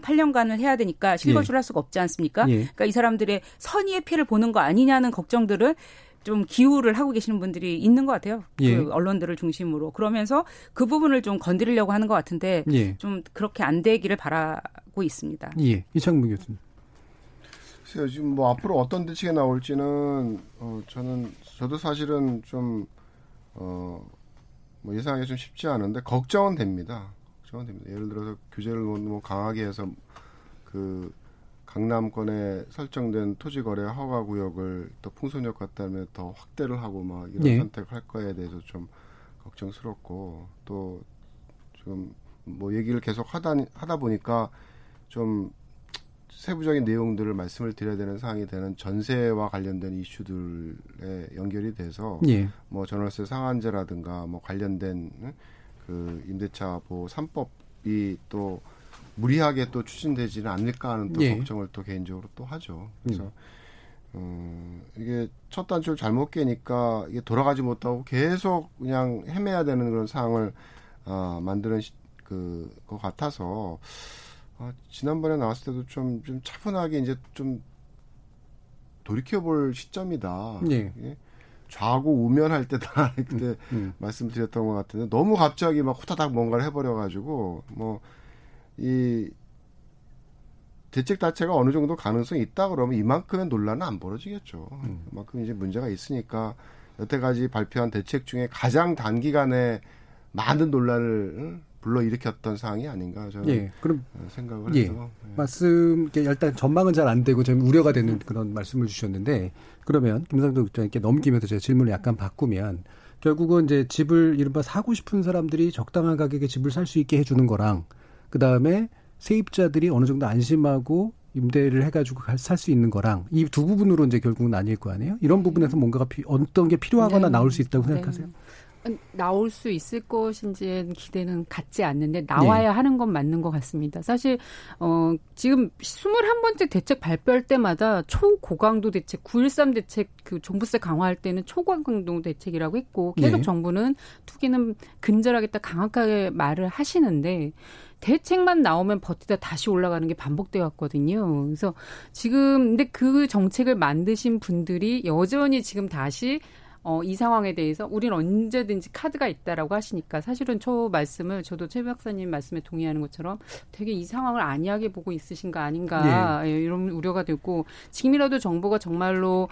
8년간을 해야 되니까 실거주를 할 수가 없지 않습니까? 예. 그러니까 이 사람들의 선의의 피해를 보는 거 아니냐는 걱정들을 좀 기우를 하고 계시는 분들이 있는 것 같아요. 예. 그 언론들을 중심으로. 그러면서 그 부분을 좀 건드리려고 하는 것 같은데 예. 좀 그렇게 안 되기를 바라고 있습니다. 예, 이창무 교수님. 글쎄요, 지금 뭐 앞으로 어떤 대책이 나올지는 저도 사실은 좀 뭐 예상하기 좀 쉽지 않은데 걱정은 됩니다. 걱정은 됩니다. 예를 들어서 규제를 너무 강하게 해서 그 강남권에 설정된 토지 거래 허가 구역을 또 풍선역 같다며 더 확대를 하고 막 이런 네. 선택을 할 거에 대해서 좀 걱정스럽고 또 지금 뭐 얘기를 계속 하다 보니까 좀 세부적인 내용들을 말씀을 드려야 되는 사항이 되는 전세와 관련된 이슈들에 연결이 돼서 예. 뭐 전월세 상한제라든가 뭐 관련된 그 임대차 보호 3법이 또 무리하게 또 추진되지는 않을까 하는 또 예. 걱정을 또 개인적으로 또 하죠. 그래서 이게 첫 단추를 잘못 깨니까 이게 돌아가지 못하고 계속 그냥 헤매야 되는 그런 상황을 만드는 것 같아서. 지난번에 나왔을 때도 좀 차분하게 이제 좀 돌이켜볼 시점이다. 네. 예? 좌고 우면할 때다. 그때 말씀드렸던 것 같은데 너무 갑자기 막 호다닥 뭔가를 해버려가지고 뭐 이 대책 자체가 어느 정도 가능성이 있다 그러면 이만큼의 논란은 안 벌어지겠죠. 그만큼 이제 문제가 있으니까 여태까지 발표한 대책 중에 가장 단기간에 많은 논란을 불러일으켰던 상황이 아닌가 저는 예, 그럼, 생각을 예, 해서. 예. 말씀, 일단 전망은 잘 안 되고 좀 우려가 되는 그런 말씀을 주셨는데 그러면 김상조 국장님께 넘기면서 제가 질문을 약간 바꾸면 결국은 이제 집을 이른바 사고 싶은 사람들이 적당한 가격에 집을 살 수 있게 해주는 거랑 그다음에 세입자들이 어느 정도 안심하고 임대를 해가지고 살 수 있는 거랑 이 두 부분으로 이제 결국은 나뉠 거 아니에요? 이런 부분에서 뭔가가 어떤 게 필요하거나 나올 수 있다고 생각하세요? 나올 수 있을 것인지는 기대는 같지 않는데 나와야 네. 하는 건 맞는 것 같습니다. 사실 지금 21번째 대책 발표할 때마다 초고강도 대책, 9.13 대책 그 종부세 강화할 때는 초고강도 대책이라고 했고 계속 네. 정부는 투기는 근절하겠다 강하게 말을 하시는데 대책만 나오면 버티다 다시 올라가는 게 반복돼 왔거든요. 그래서 지금 근데 그 정책을 만드신 분들이 여전히 지금 다시 이 상황에 대해서 우린 언제든지 카드가 있다라고 하시니까 사실은 저 말씀을 저도 최 박사님 말씀에 동의하는 것처럼 되게 이 상황을 안이하게 보고 있으신 거 아닌가 네. 이런 우려가 되고 지금이라도 정부가 정말로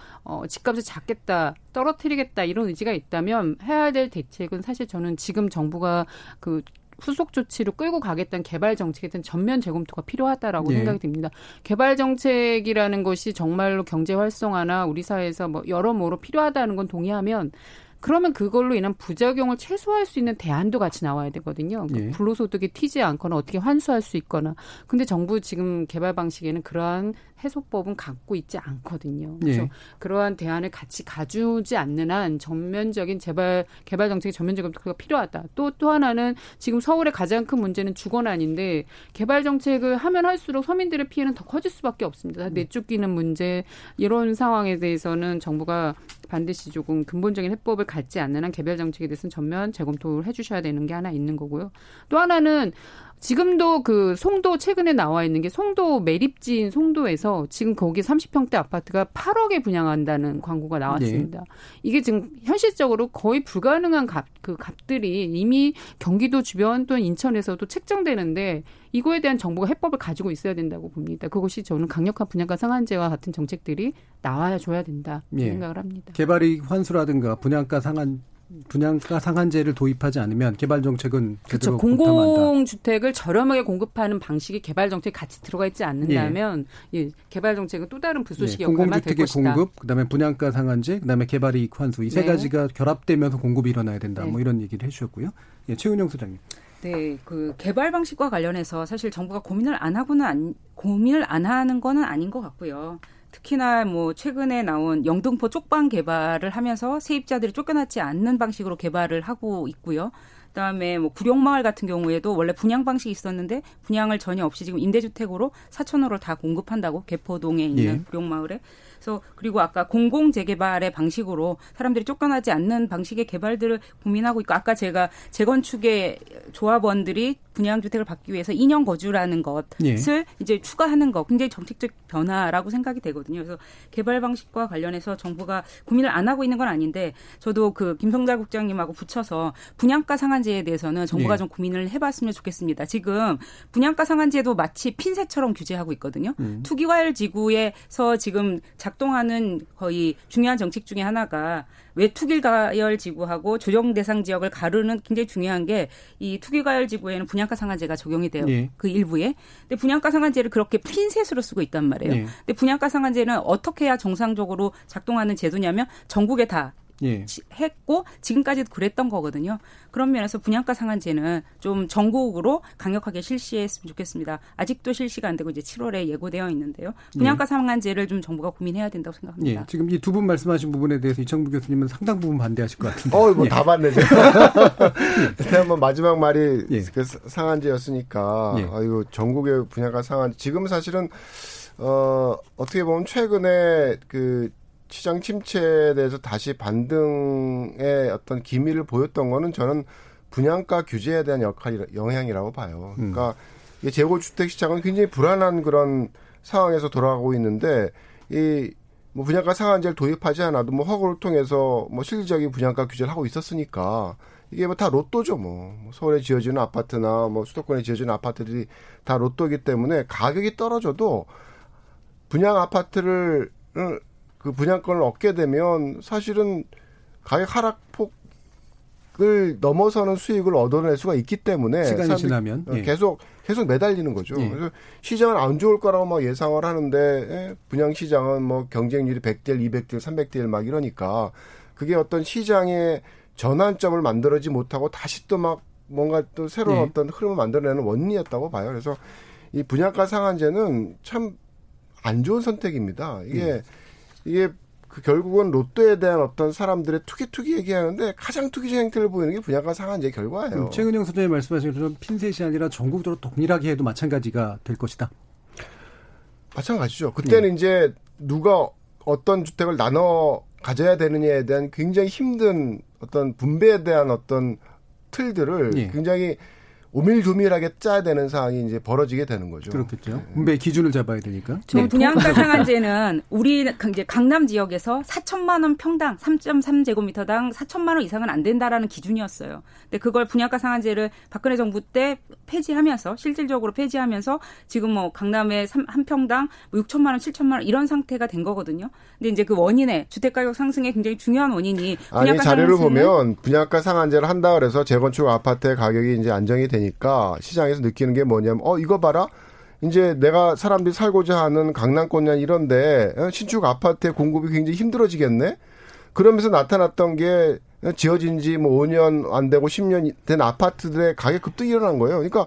집값을 잡겠다 떨어뜨리겠다 이런 의지가 있다면 해야 될 대책은 사실 저는 지금 정부가 그 후속 조치로 끌고 가겠다는 개발 정책이든 전면 재검토가 필요하다라고 예. 생각이 듭니다. 개발 정책이라는 것이 정말로 경제 활성화나 우리 사회에서 뭐 여러모로 필요하다는 건 동의하면 그러면 그걸로 인한 부작용을 최소화할 수 있는 대안도 같이 나와야 되거든요. 예. 불로소득이 튀지 않거나 어떻게 환수할 수 있거나. 근데 정부 지금 개발 방식에는 그러한 해소법은 갖고 있지 않거든요. 그래서 예. 그러한 대안을 같이 가주지 않는 한 전면적인 개발 정책의 전면적인 검토가 필요하다. 또 하나는 지금 서울의 가장 큰 문제는 주거난인데 개발 정책을 하면 할수록 서민들의 피해는 더 커질 수밖에 없습니다. 내쫓기는 문제 이런 상황에 대해서는 정부가 반드시 조금 근본적인 해법을 갖지 않는 한 개별 정책에 대해서는 전면 재검토를 해주셔야 되는 게 하나 있는 거고요. 또 하나는 지금도 그 송도 최근에 나와 있는 게 송도 매립지인 송도에서 지금 거기 30평대 아파트가 8억에 분양한다는 광고가 나왔습니다. 네. 이게 지금 현실적으로 거의 불가능한 값들이 이미 경기도 주변 또는 인천에서도 책정되는데 이거에 대한 정부가 해법을 가지고 있어야 된다고 봅니다. 그것이 저는 강력한 분양가 상한제와 같은 정책들이 나와야 줘야 된다 네. 생각을 합니다. 개발이익 환수라든가 분양가 상한제를 도입하지 않으면 개발 정책은 그렇죠. 공공주택을 저렴하게 공급하는 방식이 개발 정책에 같이 들어가 있지 않는다면 예. 예, 개발 정책은 또 다른 부수식 예, 역할만 될 것이다. 공공주택의 공급, 그다음에 분양가 상한제, 그다음에 개발이익 환수 이 세 네. 가지가 결합되면서 공급이 일어나야 된다. 네. 뭐 이런 얘기를 해주셨고요. 예, 최은영 소장님. 네, 그 개발 방식과 관련해서 사실 정부가 고민을 안 하는 거는 아닌 것 같고요. 특히나 뭐 최근에 나온 영등포 쪽방 개발을 하면서 세입자들이 쫓겨나지 않는 방식으로 개발을 하고 있고요. 그다음에 뭐 구룡마을 같은 경우에도 원래 분양 방식이 있었는데 분양을 전혀 없이 지금 임대주택으로 4,000호를 다 공급한다고 개포동에 있는 예. 구룡마을에. 그래서 그리고 아까 공공 재개발의 방식으로 사람들이 쫓겨나지 않는 방식의 개발들을 고민하고 있고 아까 제가 재건축의 조합원들이 분양주택을 받기 위해서 2년 거주라는 것을 이제 추가하는 것, 굉장히 정책적 변화라고 생각이 되거든요. 그래서 개발 방식과 관련해서 정부가 고민을 안 하고 있는 건 아닌데, 저도 그 김성달 국장님하고 붙여서 분양가 상한제에 대해서는 정부가 좀 고민을 해봤으면 좋겠습니다. 지금 분양가 상한제도 마치 핀셋처럼 규제하고 있거든요. 투기과열 지구에서 지금 작동하는 거의 중요한 정책 중에 하나가 외투기과열 지구하고 조정대상 지역을 가르는 굉장히 중요한 게 이 투기과열 지구에는 분양가 상한제가 적용이 돼요. 그 일부에. 근데 분양가 상한제를 그렇게 핀셋으로 쓰고 있단 말이에요. 근데 분양가 상한제는 어떻게 해야 정상적으로 작동하는 제도냐면 전국에 다 했고 지금까지도 그랬던 거거든요. 그런 면에서 분양가 상한제는 좀 전국으로 강력하게 실시했으면 좋겠습니다. 아직도 실시가 안 되고 이제 7월에 예고되어 있는데요. 분양가 상한제를 좀 정부가 고민해야 된다고 생각합니다. 지금 이 두 분 말씀하신 부분에 대해서 이창무 교수님은 상당 부분 반대하실 것 같은데. 다 봤네. 한번 마지막 말이 그 상한제였으니까. 아이고, 전국의 분양가 상한제. 지금 사실은 어떻게 보면 최근에 그 시장 침체에 대해서 다시 반등의 어떤 기미를 보였던 거는 저는 분양가 규제에 대한 영향이라고 봐요. 그러니까 재고주택 시장은 굉장히 불안한 그런 상황에서 돌아가고 있는데, 이 뭐 분양가 상한제를 도입하지 않아도 뭐 허가를 통해서 뭐 실질적인 분양가 규제를 하고 있었으니까 이게 뭐 다 로또죠. 뭐 서울에 지어지는 아파트나 뭐 수도권에 지어지는 아파트들이 다 로또이기 때문에 가격이 떨어져도 분양 아파트를 그 분양권을 얻게 되면 사실은 가격 하락폭을 넘어서는 수익을 얻어낼 수가 있기 때문에 시간이 지나면 계속 매달리는 거죠. 그래서 시장은 안 좋을 거라고 막 예상을 하는데, 분양 시장은 뭐 경쟁률이 100대1, 200대1, 300대1 막 이러니까 그게 어떤 시장의 전환점을 만들지 못하고 다시 또 막 뭔가 또 새로운 어떤 흐름을 만들어내는 원인이었다고 봐요. 그래서 이 분양가 상한제는 참 안 좋은 선택입니다. 이게 그 결국은 로또에 대한 어떤 사람들의 투기 얘기하는데 가장 투기적 행태를 보이는 게 분양가 상한제 결과예요. 최은영 소장님 말씀하신 것처럼 핀셋이 아니라 전국적으로 동일하게 해도 마찬가지가 될 것이다. 마찬가지죠. 그때는 이제 누가 어떤 주택을 나눠 가져야 되느냐에 대한 굉장히 힘든 어떤 분배에 대한 어떤 틀들을 굉장히 오밀조밀하게 짜야 되는 상황이 이제 벌어지게 되는 거죠. 그렇겠죠. 분배 기준을 잡아야 되니까. 분양가 상한제는 우리 이제 강남 지역에서 4천만 원 평당 3.3제곱미터당 4천만 원 이상은 안 된다라는 기준이었어요. 근데 그걸 분양가 상한제를 박근혜 정부 때 폐지하면서 실질적으로 폐지하면서 지금 뭐 강남의 한 평당 6천만 원, 7천만 원 이런 상태가 된 거거든요. 근데 이제 그 원인에 주택 가격 상승의 굉장히 중요한 원인이 분양가 자료를 보면 분양가 상한제를 한다 그래서 재건축 아파트의 가격이 이제 안정이 된. 그러니까 시장에서 느끼는 게 뭐냐면 이거 봐라, 이제 내가 사람들이 살고자 하는 강남권이나 이런데 신축 아파트의 공급이 굉장히 힘들어지겠네. 그러면서 나타났던 게 지어진 지 뭐 5년 안 되고 10년 된 아파트들의 가격 급등이 일어난 거예요. 그러니까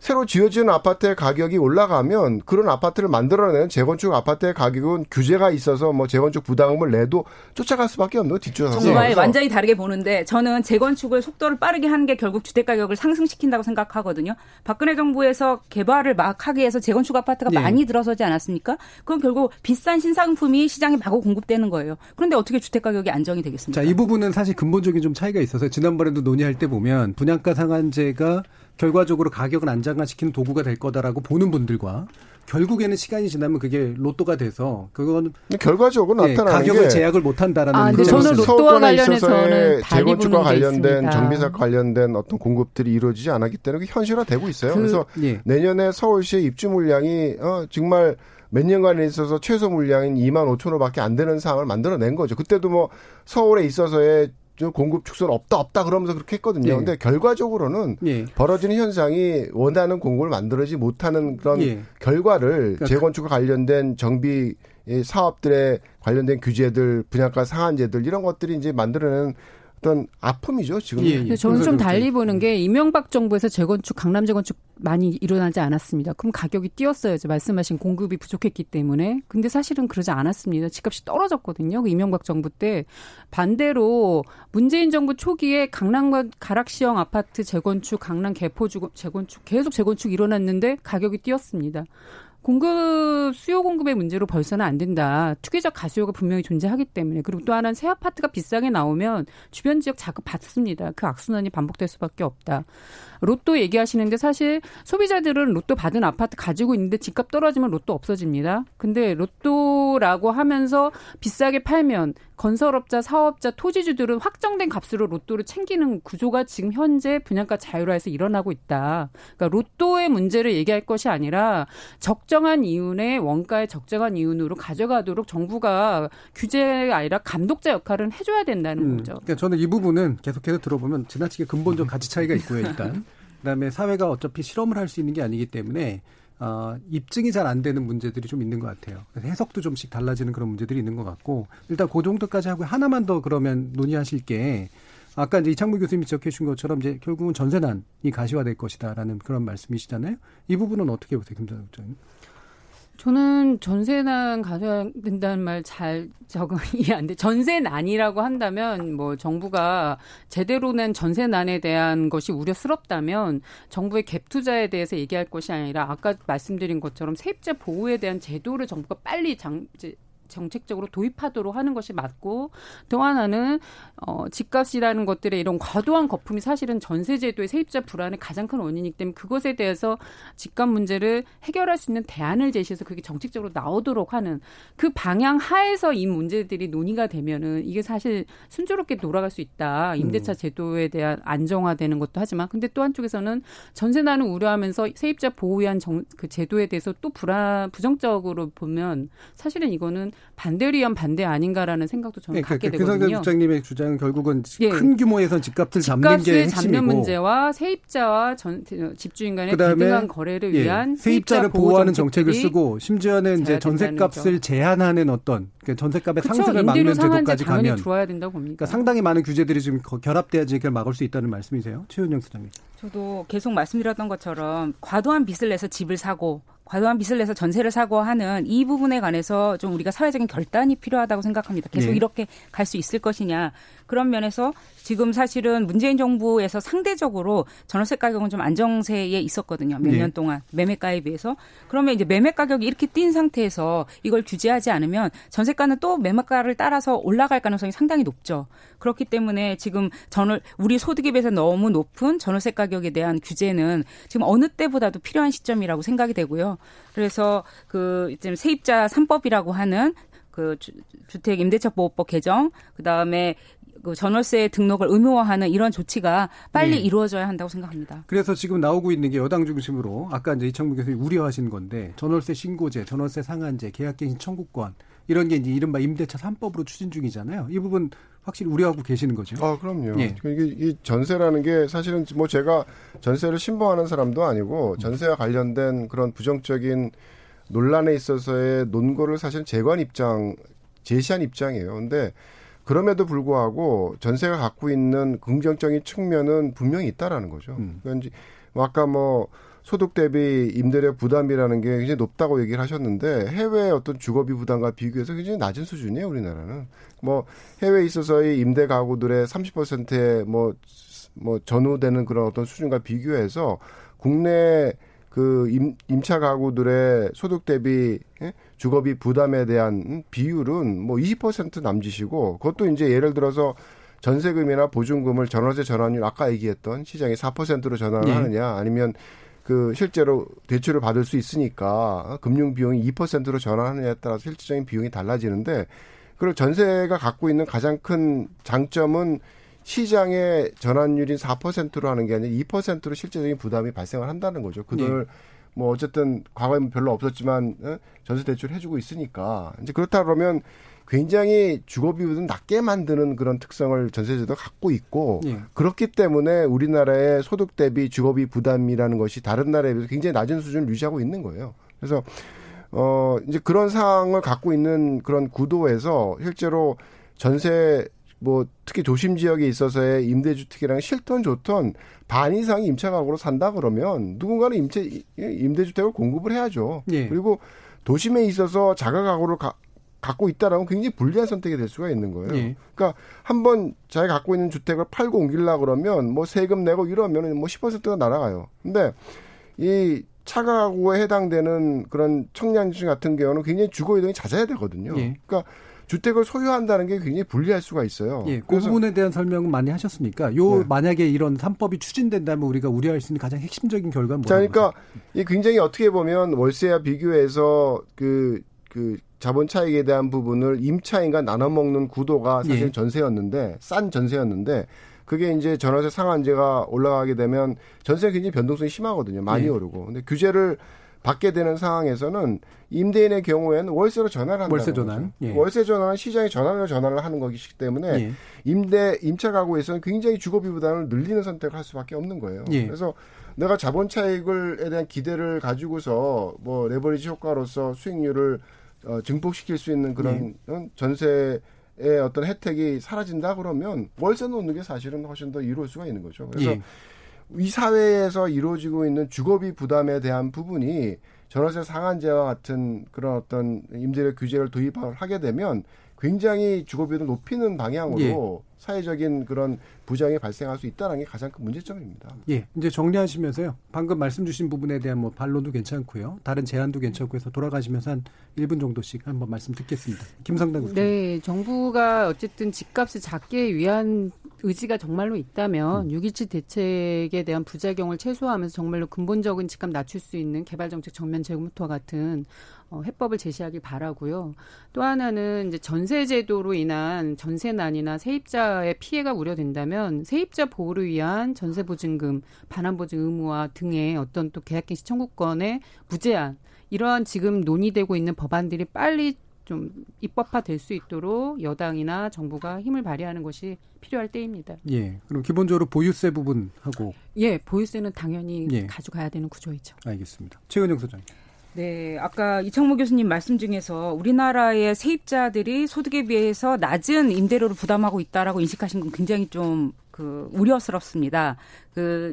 새로 지어지는 아파트의 가격이 올라가면 그런 아파트를 만들어내는 재건축 아파트의 가격은 규제가 있어서 뭐 재건축 부담금을 내도 쫓아갈 수밖에 없는 뒷조사서. 정말 완전히 다르게 보는데, 저는 재건축을 속도를 빠르게 하는 게 결국 주택 가격을 상승시킨다고 생각하거든요. 박근혜 정부에서 개발을 막 하게 해서 재건축 아파트가 많이 들어서지 않았습니까? 그건 결국 비싼 신상품이 시장에 마구 공급되는 거예요. 그런데 어떻게 주택 가격이 안정이 되겠습니까? 자, 이 부분은 사실 근본적인 좀 차이가 있어서 지난번에도 논의할 때 보면 분양가 상한제가 결과적으로 가격을 안정화시키는 도구가 될 거다라고 보는 분들과 결국에는 시간이 지나면 그게 로또가 돼서 그건 결과적으로 나타나는 가격을 게 제약을 못 한다라는. 근데 저는 로또와 관련해서는 재건축과 관련된 정비사 관련된 어떤 공급들이 이루어지지 않았기 때문에 현실화되고 있어요. 그래서 내년에 서울시의 입주 물량이 정말 몇 년간에 있어서 최소 물량인 2만 5천 호밖에 안 되는 상황을 만들어낸 거죠. 그때도 뭐 서울에 있어서의 공급 축소는 없다 그러면서 그렇게 했거든요. 그런데 결과적으로는 벌어지는 현상이 원하는 공급을 만들지 못하는 그런 결과를 그러니까 재건축과 관련된 정비 사업들에 관련된 규제들, 분양가 상한제들 이런 것들이 이제 만들어내는 어떤 아픔이죠, 지금. 저는 좀 달리 보는 게, 이명박 정부에서 재건축, 강남 재건축 많이 일어나지 않았습니다. 그럼 가격이 뛰었어요. 이제 말씀하신 공급이 부족했기 때문에. 근데 사실은 그러지 않았습니다. 집값이 떨어졌거든요. 그 이명박 정부 때. 반대로 문재인 정부 초기에 강남과 가락시형 아파트 재건축, 강남 개포 재건축, 계속 재건축 일어났는데 가격이 뛰었습니다. 공급 수요 공급의 문제로 벌써는 안 된다. 투기적 가수요가 분명히 존재하기 때문에. 그리고 또 하나는 새 아파트가 비싸게 나오면 주변 지역 자극 받습니다. 그 악순환이 반복될 수밖에 없다. 로또 얘기하시는데 사실 소비자들은 로또 받은 아파트 가지고 있는데 집값 떨어지면 로또 없어집니다. 근데 로또라고 하면서 비싸게 팔면 건설업자, 사업자, 토지주들은 확정된 값으로 로또를 챙기는 구조가 지금 현재 분양가 자율화에서 일어나고 있다. 그러니까 로또의 문제를 얘기할 것이 아니라 적정한 이윤에 원가의 적정한 이윤으로 가져가도록 정부가 규제가 아니라 감독자 역할은 해줘야 된다는 거죠. 그러니까 저는 이 부분은 계속해서 들어보면 지나치게 근본적 가치 차이가 있고요. 일단. 그다음에 사회가 어차피 실험을 할 수 있는 게 아니기 때문에 입증이 잘 안 되는 문제들이 좀 있는 것 같아요. 그래서 해석도 좀씩 달라지는 그런 문제들이 있는 것 같고 일단 그 정도까지 하고 하나만 더 그러면 논의하실 게 아까 이제 이창무 교수님이 지적해 주신 것처럼 이제 결국은 전세난이 가시화될 것이다라는 그런 말씀이시잖아요. 이 부분은 어떻게 보세요, 김선욱 교수님? 저는 전세난 가셔야된다는 말 잘 적응이 안 돼. 전세난이라고 한다면 뭐 정부가 제대로 낸 전세난에 대한 것이 우려스럽다면 정부의 갭 투자에 대해서 얘기할 것이 아니라 아까 말씀드린 것처럼 세입자 보호에 대한 제도를 정부가 빨리 정책적으로 도입하도록 하는 것이 맞고 또 하나는 집값이라는 것들의 이런 과도한 거품이 사실은 전세 제도의 세입자 불안의 가장 큰 원인이기 때문에 그것에 대해서 집값 문제를 해결할 수 있는 대안을 제시해서 그게 정책적으로 나오도록 하는 그 방향 하에서 이 문제들이 논의가 되면은 이게 사실 순조롭게 돌아갈 수 있다. 임대차 제도에 대한 안정화되는 것도 하지만 근데 또 한쪽에서는 전세난을 우려하면서 세입자 보호에 한 그 제도에 대해서 또 부정적으로 보면 사실은 이거는 반대를 위한 반대 아닌가라는 생각도 저는 갖게 되거든요. 김성달 부장님의 주장은 결국은 큰 규모에서 집값을 잡는 게 핵심이고. 집값을 잡는 문제와 세입자와 집주인 간의 비등한 거래를 위한 세입자를 보호하는 정책을 쓰고 심지어는 이제 전세값을 제한하는 어떤 그러니까 전세값의 상승을 막는 제도까지 가면 들어와야 된다고 봅니다. 그러니까 상당히 많은 규제들이 지금 결합돼야지 이걸 막을 수 있다는 말씀이세요. 최은영 소장님. 저도 계속 말씀드렸던 것처럼 과도한 빚을 내서 집을 사고 과도한 빚을 내서 전세를 사고 하는 이 부분에 관해서 좀 우리가 사회적인 결단이 필요하다고 생각합니다. 계속 이렇게 갈 수 있을 것이냐. 그런 면에서 지금 사실은 문재인 정부에서 상대적으로 전월세 가격은 좀 안정세에 있었거든요. 몇 년 동안 매매가에 비해서. 그러면 이제 매매 가격이 이렇게 뛴 상태에서 이걸 규제하지 않으면 전세가는 또 매매가를 따라서 올라갈 가능성이 상당히 높죠. 그렇기 때문에 지금 우리 소득에 비해서 너무 높은 전월세 가격에 대한 규제는 지금 어느 때보다도 필요한 시점이라고 생각이 되고요. 그래서 그 지금 세입자 3법이라고 하는 그 주택 임대차 보호법 개정, 그다음에 그 전월세 등록을 의무화하는 이런 조치가 빨리 이루어져야 한다고 생각합니다. 그래서 지금 나오고 있는 게 여당 중심으로 아까 이제 이창무 교수님 우려하신 건데 전월세 신고제, 전월세 상한제, 계약갱신 청구권 이런 게 이제 이른바 임대차 3법으로 추진 중이잖아요. 이 부분 확실히 우려하고 계시는 거죠. 아, 그럼요. 예. 이게 전세라는 게 사실은 뭐 제가 전세를 신봉하는 사람도 아니고 전세와 관련된 그런 부정적인 논란에 있어서의 논거를 사실 제시한 입장이에요. 그런데 그럼에도 불구하고 전세가 갖고 있는 긍정적인 측면은 분명히 있다라는 거죠. 그러니까 아까 뭐 소득 대비 임대료 부담이라는 게 굉장히 높다고 얘기를 하셨는데 해외의 어떤 주거비 부담과 비교해서 굉장히 낮은 수준이에요, 우리나라는. 뭐 해외에 있어서의 임대 가구들의 30%에 뭐 전후되는 그런 어떤 수준과 비교해서 국내 그 임차 가구들의 소득 대비 주거비 부담에 대한 비율은 뭐 20% 남짓이고 그것도 이제 예를 들어서 전세금이나 보증금을 전월세 전환율 아까 얘기했던 시장이 4%로 전환을 하느냐 아니면 그 실제로 대출을 받을 수 있으니까 금융 비용이 2%로 전환하느냐에 따라서 실질적인 비용이 달라지는데 그리고 전세가 갖고 있는 가장 큰 장점은 시장의 전환율인 4%로 하는 게 아니라 2%로 실질적인 부담이 발생을 한다는 거죠. 그 돈을 뭐 어쨌든 과거에는 별로 없었지만 전세 대출을 해주고 있으니까 이제 그렇다 그러면 굉장히 주거비율을 낮게 만드는 그런 특성을 전세제도 갖고 있고 그렇기 때문에 우리나라의 소득 대비 주거비 부담이라는 것이 다른 나라에 비해서 굉장히 낮은 수준을 유지하고 있는 거예요. 그래서 이제 그런 상황을 갖고 있는 그런 구도에서 실제로 전세 뭐 특히 도심 지역에 있어서의 임대주택이랑 싫던 좋던 반 이상이 임차가구로 산다 그러면 누군가는 임대주택을 공급을 해야죠. 그리고 도심에 있어서 자가가구를 갖고 있다라면 굉장히 불리한 선택이 될 수가 있는 거예요. 그러니까 한번 자기가 갖고 있는 주택을 팔고 옮기려고 그러면 뭐 세금 내고 이러면 뭐 10%가 날아가요. 근데 이 차가구에 해당되는 그런 청량주택 같은 경우는 굉장히 주거 이동이 잦아야 되거든요. 예. 그러니까 주택을 소유한다는 게 굉장히 불리할 수가 있어요. 예, 그 부분에 대한 설명은 많이 하셨으니까 네. 만약에 이런 3법이 추진된다면 우리가 우려할 수 있는 가장 핵심적인 결과는 뭐예요? 그러니까 이 굉장히 어떻게 보면 월세와 비교해서 그 자본 차익에 대한 부분을 임차인과 나눠 먹는 구도가 사실 예. 전세였는데 싼 전세였는데 그게 이제 전월세 상한제가 올라가게 되면 전세가 굉장히 변동성이 심하거든요. 많이 예. 오르고. 근데 규제를 받게 되는 상황에서는 임대인의 경우에는 월세로 전환을 한다는 월세 전환. 예. 월세 전환은 시장의 전환으로 전환을 하는 것이기 때문에 예. 임차 가구에서는 굉장히 주거비 부담을 늘리는 선택을 할 수밖에 없는 거예요. 예. 그래서 내가 자본 차익에 대한 기대를 가지고서 뭐 레버리지 효과로서 수익률을 증폭시킬 수 있는 그런 예. 전세 의 어떤 혜택이 사라진다 그러면 월세 놓는 게 사실은 훨씬 더 이룰 수가 있는 거죠. 그래서 예. 이 사회에서 이루어지고 있는 주거비 부담에 대한 부분이 전월세 상한제와 같은 그런 어떤 임대료 규제를 도입을 하게 되면 굉장히 주거비를 높이는 방향으로 예. 사회적인 그런 부작용이 발생할 수 있다는 게 가장 큰 문제점입니다. 예, 이제 정리하시면서요. 방금 말씀 주신 부분에 대한 뭐 반론도 괜찮고요. 다른 제안도 괜찮고 해서 돌아가시면서 한 1분 정도씩 한번 말씀 듣겠습니다. 김성달 국장. 네, 정부가 어쨌든 집값을 작게 위한 의지가 정말로 있다면 6.17 대책에 대한 부작용을 최소화하면서 정말로 근본적인 집값 낮출 수 있는 개발정책 정면 재검토와 같은 해법을 제시하길 바라고요. 또 하나는 이제 전세 제도로 인한 전세난이나 세입자의 피해가 우려된다면 세입자 보호를 위한 전세 보증금, 반환 보증 의무화 등의 어떤 또 계약갱신 청구권의 무제한 이러한 지금 논의되고 있는 법안들이 빨리 좀 입법화될 수 있도록 여당이나 정부가 힘을 발휘하는 것이 필요할 때입니다. 예, 그럼 기본적으로 보유세 부분하고. 예, 보유세는 당연히 예. 가져가야 되는 구조이죠. 알겠습니다. 최은영 소장님. 네, 아까 이창무 교수님 말씀 중에서 우리나라의 세입자들이 소득에 비해서 낮은 임대료를 부담하고 있다라고 인식하신 건 굉장히 좀 우려스럽습니다.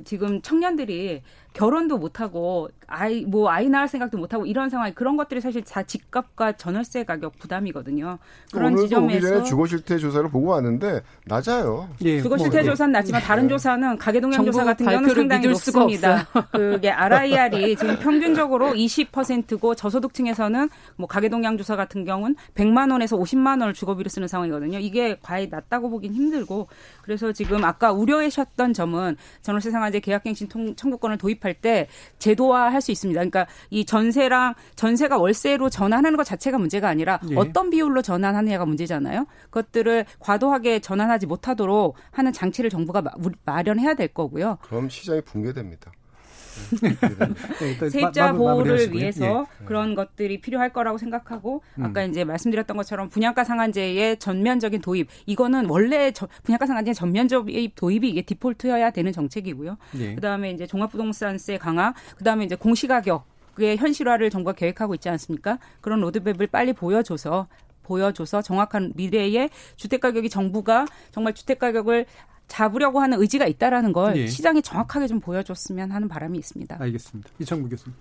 지금 청년들이 결혼도 못하고 아이 낳을 생각도 못하고 이런 상황 그런 것들이 사실 다 집값과 전월세 가격 부담이거든요. 그런 오늘도 지점에서 오기 전에 주거실태 조사를 보고 왔는데 낮아요. 예, 주거실태 조사는 낮지만 다른 조사는 가계동향 조사 같은 경우는 상당히 높습니다. 그게 RIR이 지금 평균적으로 20%고 저소득층에서는 뭐 가계동향 조사 같은 경우는 100만 원에서 50만 원을 주거비로 쓰는 상황이거든요. 이게 과히 낮다고 보긴 힘들고 그래서 지금 아까 우려하셨던 점은 전월세 상한제 계약갱신 청구권을 도입할 때 제도화할 수 있습니다. 그러니까 이 전세가 월세로 전환하는 것 자체가 문제가 아니라 예. 어떤 비율로 전환하느냐가 문제잖아요. 그것들을 과도하게 전환하지 못하도록 하는 장치를 정부가 마련해야 될 거고요. 그럼 시장이 붕괴됩니다. 세입자 보호를 위해서 예. 그런 것들이 필요할 거라고 생각하고 아까 이제 말씀드렸던 것처럼 분양가 상한제의 전면적인 도입 이거는 원래 분양가 상한제 전면적인 도입이 이게 디폴트여야 되는 정책이고요. 예. 그다음에 이제 종합부동산세 강화, 그다음에 이제 공시가격의 현실화를 정부가 계획하고 있지 않습니까? 그런 로드맵을 빨리 보여줘서 정확한 미래의 주택 가격이 정부가 정말 주택 가격을 잡으려고 하는 의지가 있다라는 걸 예. 시장이 정확하게 좀 보여줬으면 하는 바람이 있습니다. 알겠습니다. 이창무 교수님.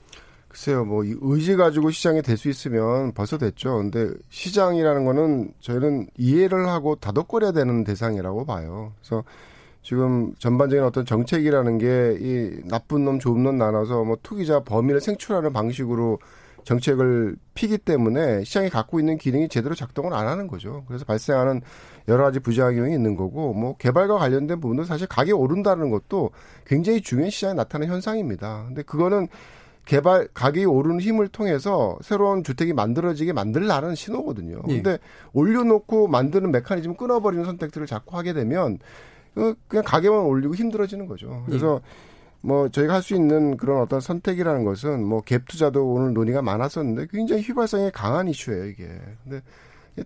글쎄요, 뭐 이 의지 가지고 시장이 될 수 있으면 벌써 됐죠. 근데 시장이라는 거는 저희는 이해를 하고 다독거려야 되는 대상이라고 봐요. 그래서 지금 전반적인 어떤 정책이라는 게 이 나쁜 놈, 좋은 놈 나눠서 뭐 투기자, 범인을 생출하는 방식으로 정책을 피기 때문에 시장이 갖고 있는 기능이 제대로 작동을 안 하는 거죠. 그래서 발생하는 여러 가지 부작용이 있는 거고 뭐 개발과 관련된 부분도 사실 가격이 오른다는 것도 굉장히 중요한 시장에 나타나는 현상입니다. 근데 그거는 가격이 오르는 힘을 통해서 새로운 주택이 만들어지게 만들라는 신호거든요. 근데 예. 올려놓고 만드는 메커니즘을 끊어버리는 선택들을 자꾸 하게 되면 그냥 가격만 올리고 힘들어지는 거죠. 그래서 예. 뭐 저희가 할 수 있는 그런 어떤 선택이라는 것은 뭐 갭 투자도 오늘 논의가 많았었는데 굉장히 휘발성이 강한 이슈예요, 이게. 근데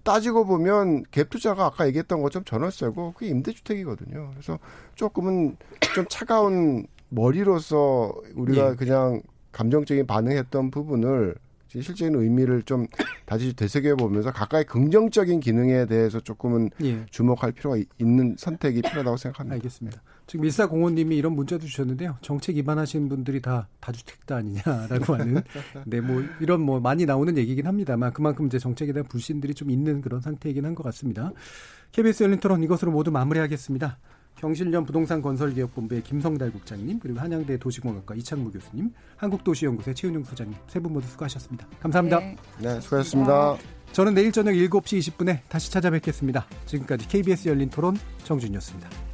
따지고 보면 갭 투자가 아까 얘기했던 것처럼 전월세고 그게 임대주택이거든요. 그래서 조금은 좀 차가운 머리로서 우리가 예. 그냥 감정적인 반응했던 부분을 실제인 의미를 좀 다시 되새겨보면서 가까이 긍정적인 기능에 대해서 조금은 예. 주목할 필요가 있는 선택이 필요하다고 생각합니다. 알겠습니다. 지금 1405님이 이런 문자도 주셨는데요. 정책 위반하시는 분들이 다 다주택자 아니냐라고 하는 네, 뭐 이런 뭐 많이 나오는 얘기긴 합니다만 그만큼 이제 정책에 대한 불신들이 좀 있는 그런 상태이긴 한 것 같습니다. KBS 열린 토론 이것으로 모두 마무리하겠습니다. 경실련 부동산 건설개혁본부의 김성달 국장님, 그리고 한양대 도시공학과 이창무 교수님, 한국도시연구소의 최은영 소장님, 세 분 모두 수고하셨습니다. 감사합니다. 네, 네 수고하셨습니다. 저는 내일 저녁 7시 20분에 다시 찾아뵙겠습니다. 지금까지 KBS 열린 토론 정준이었습니다.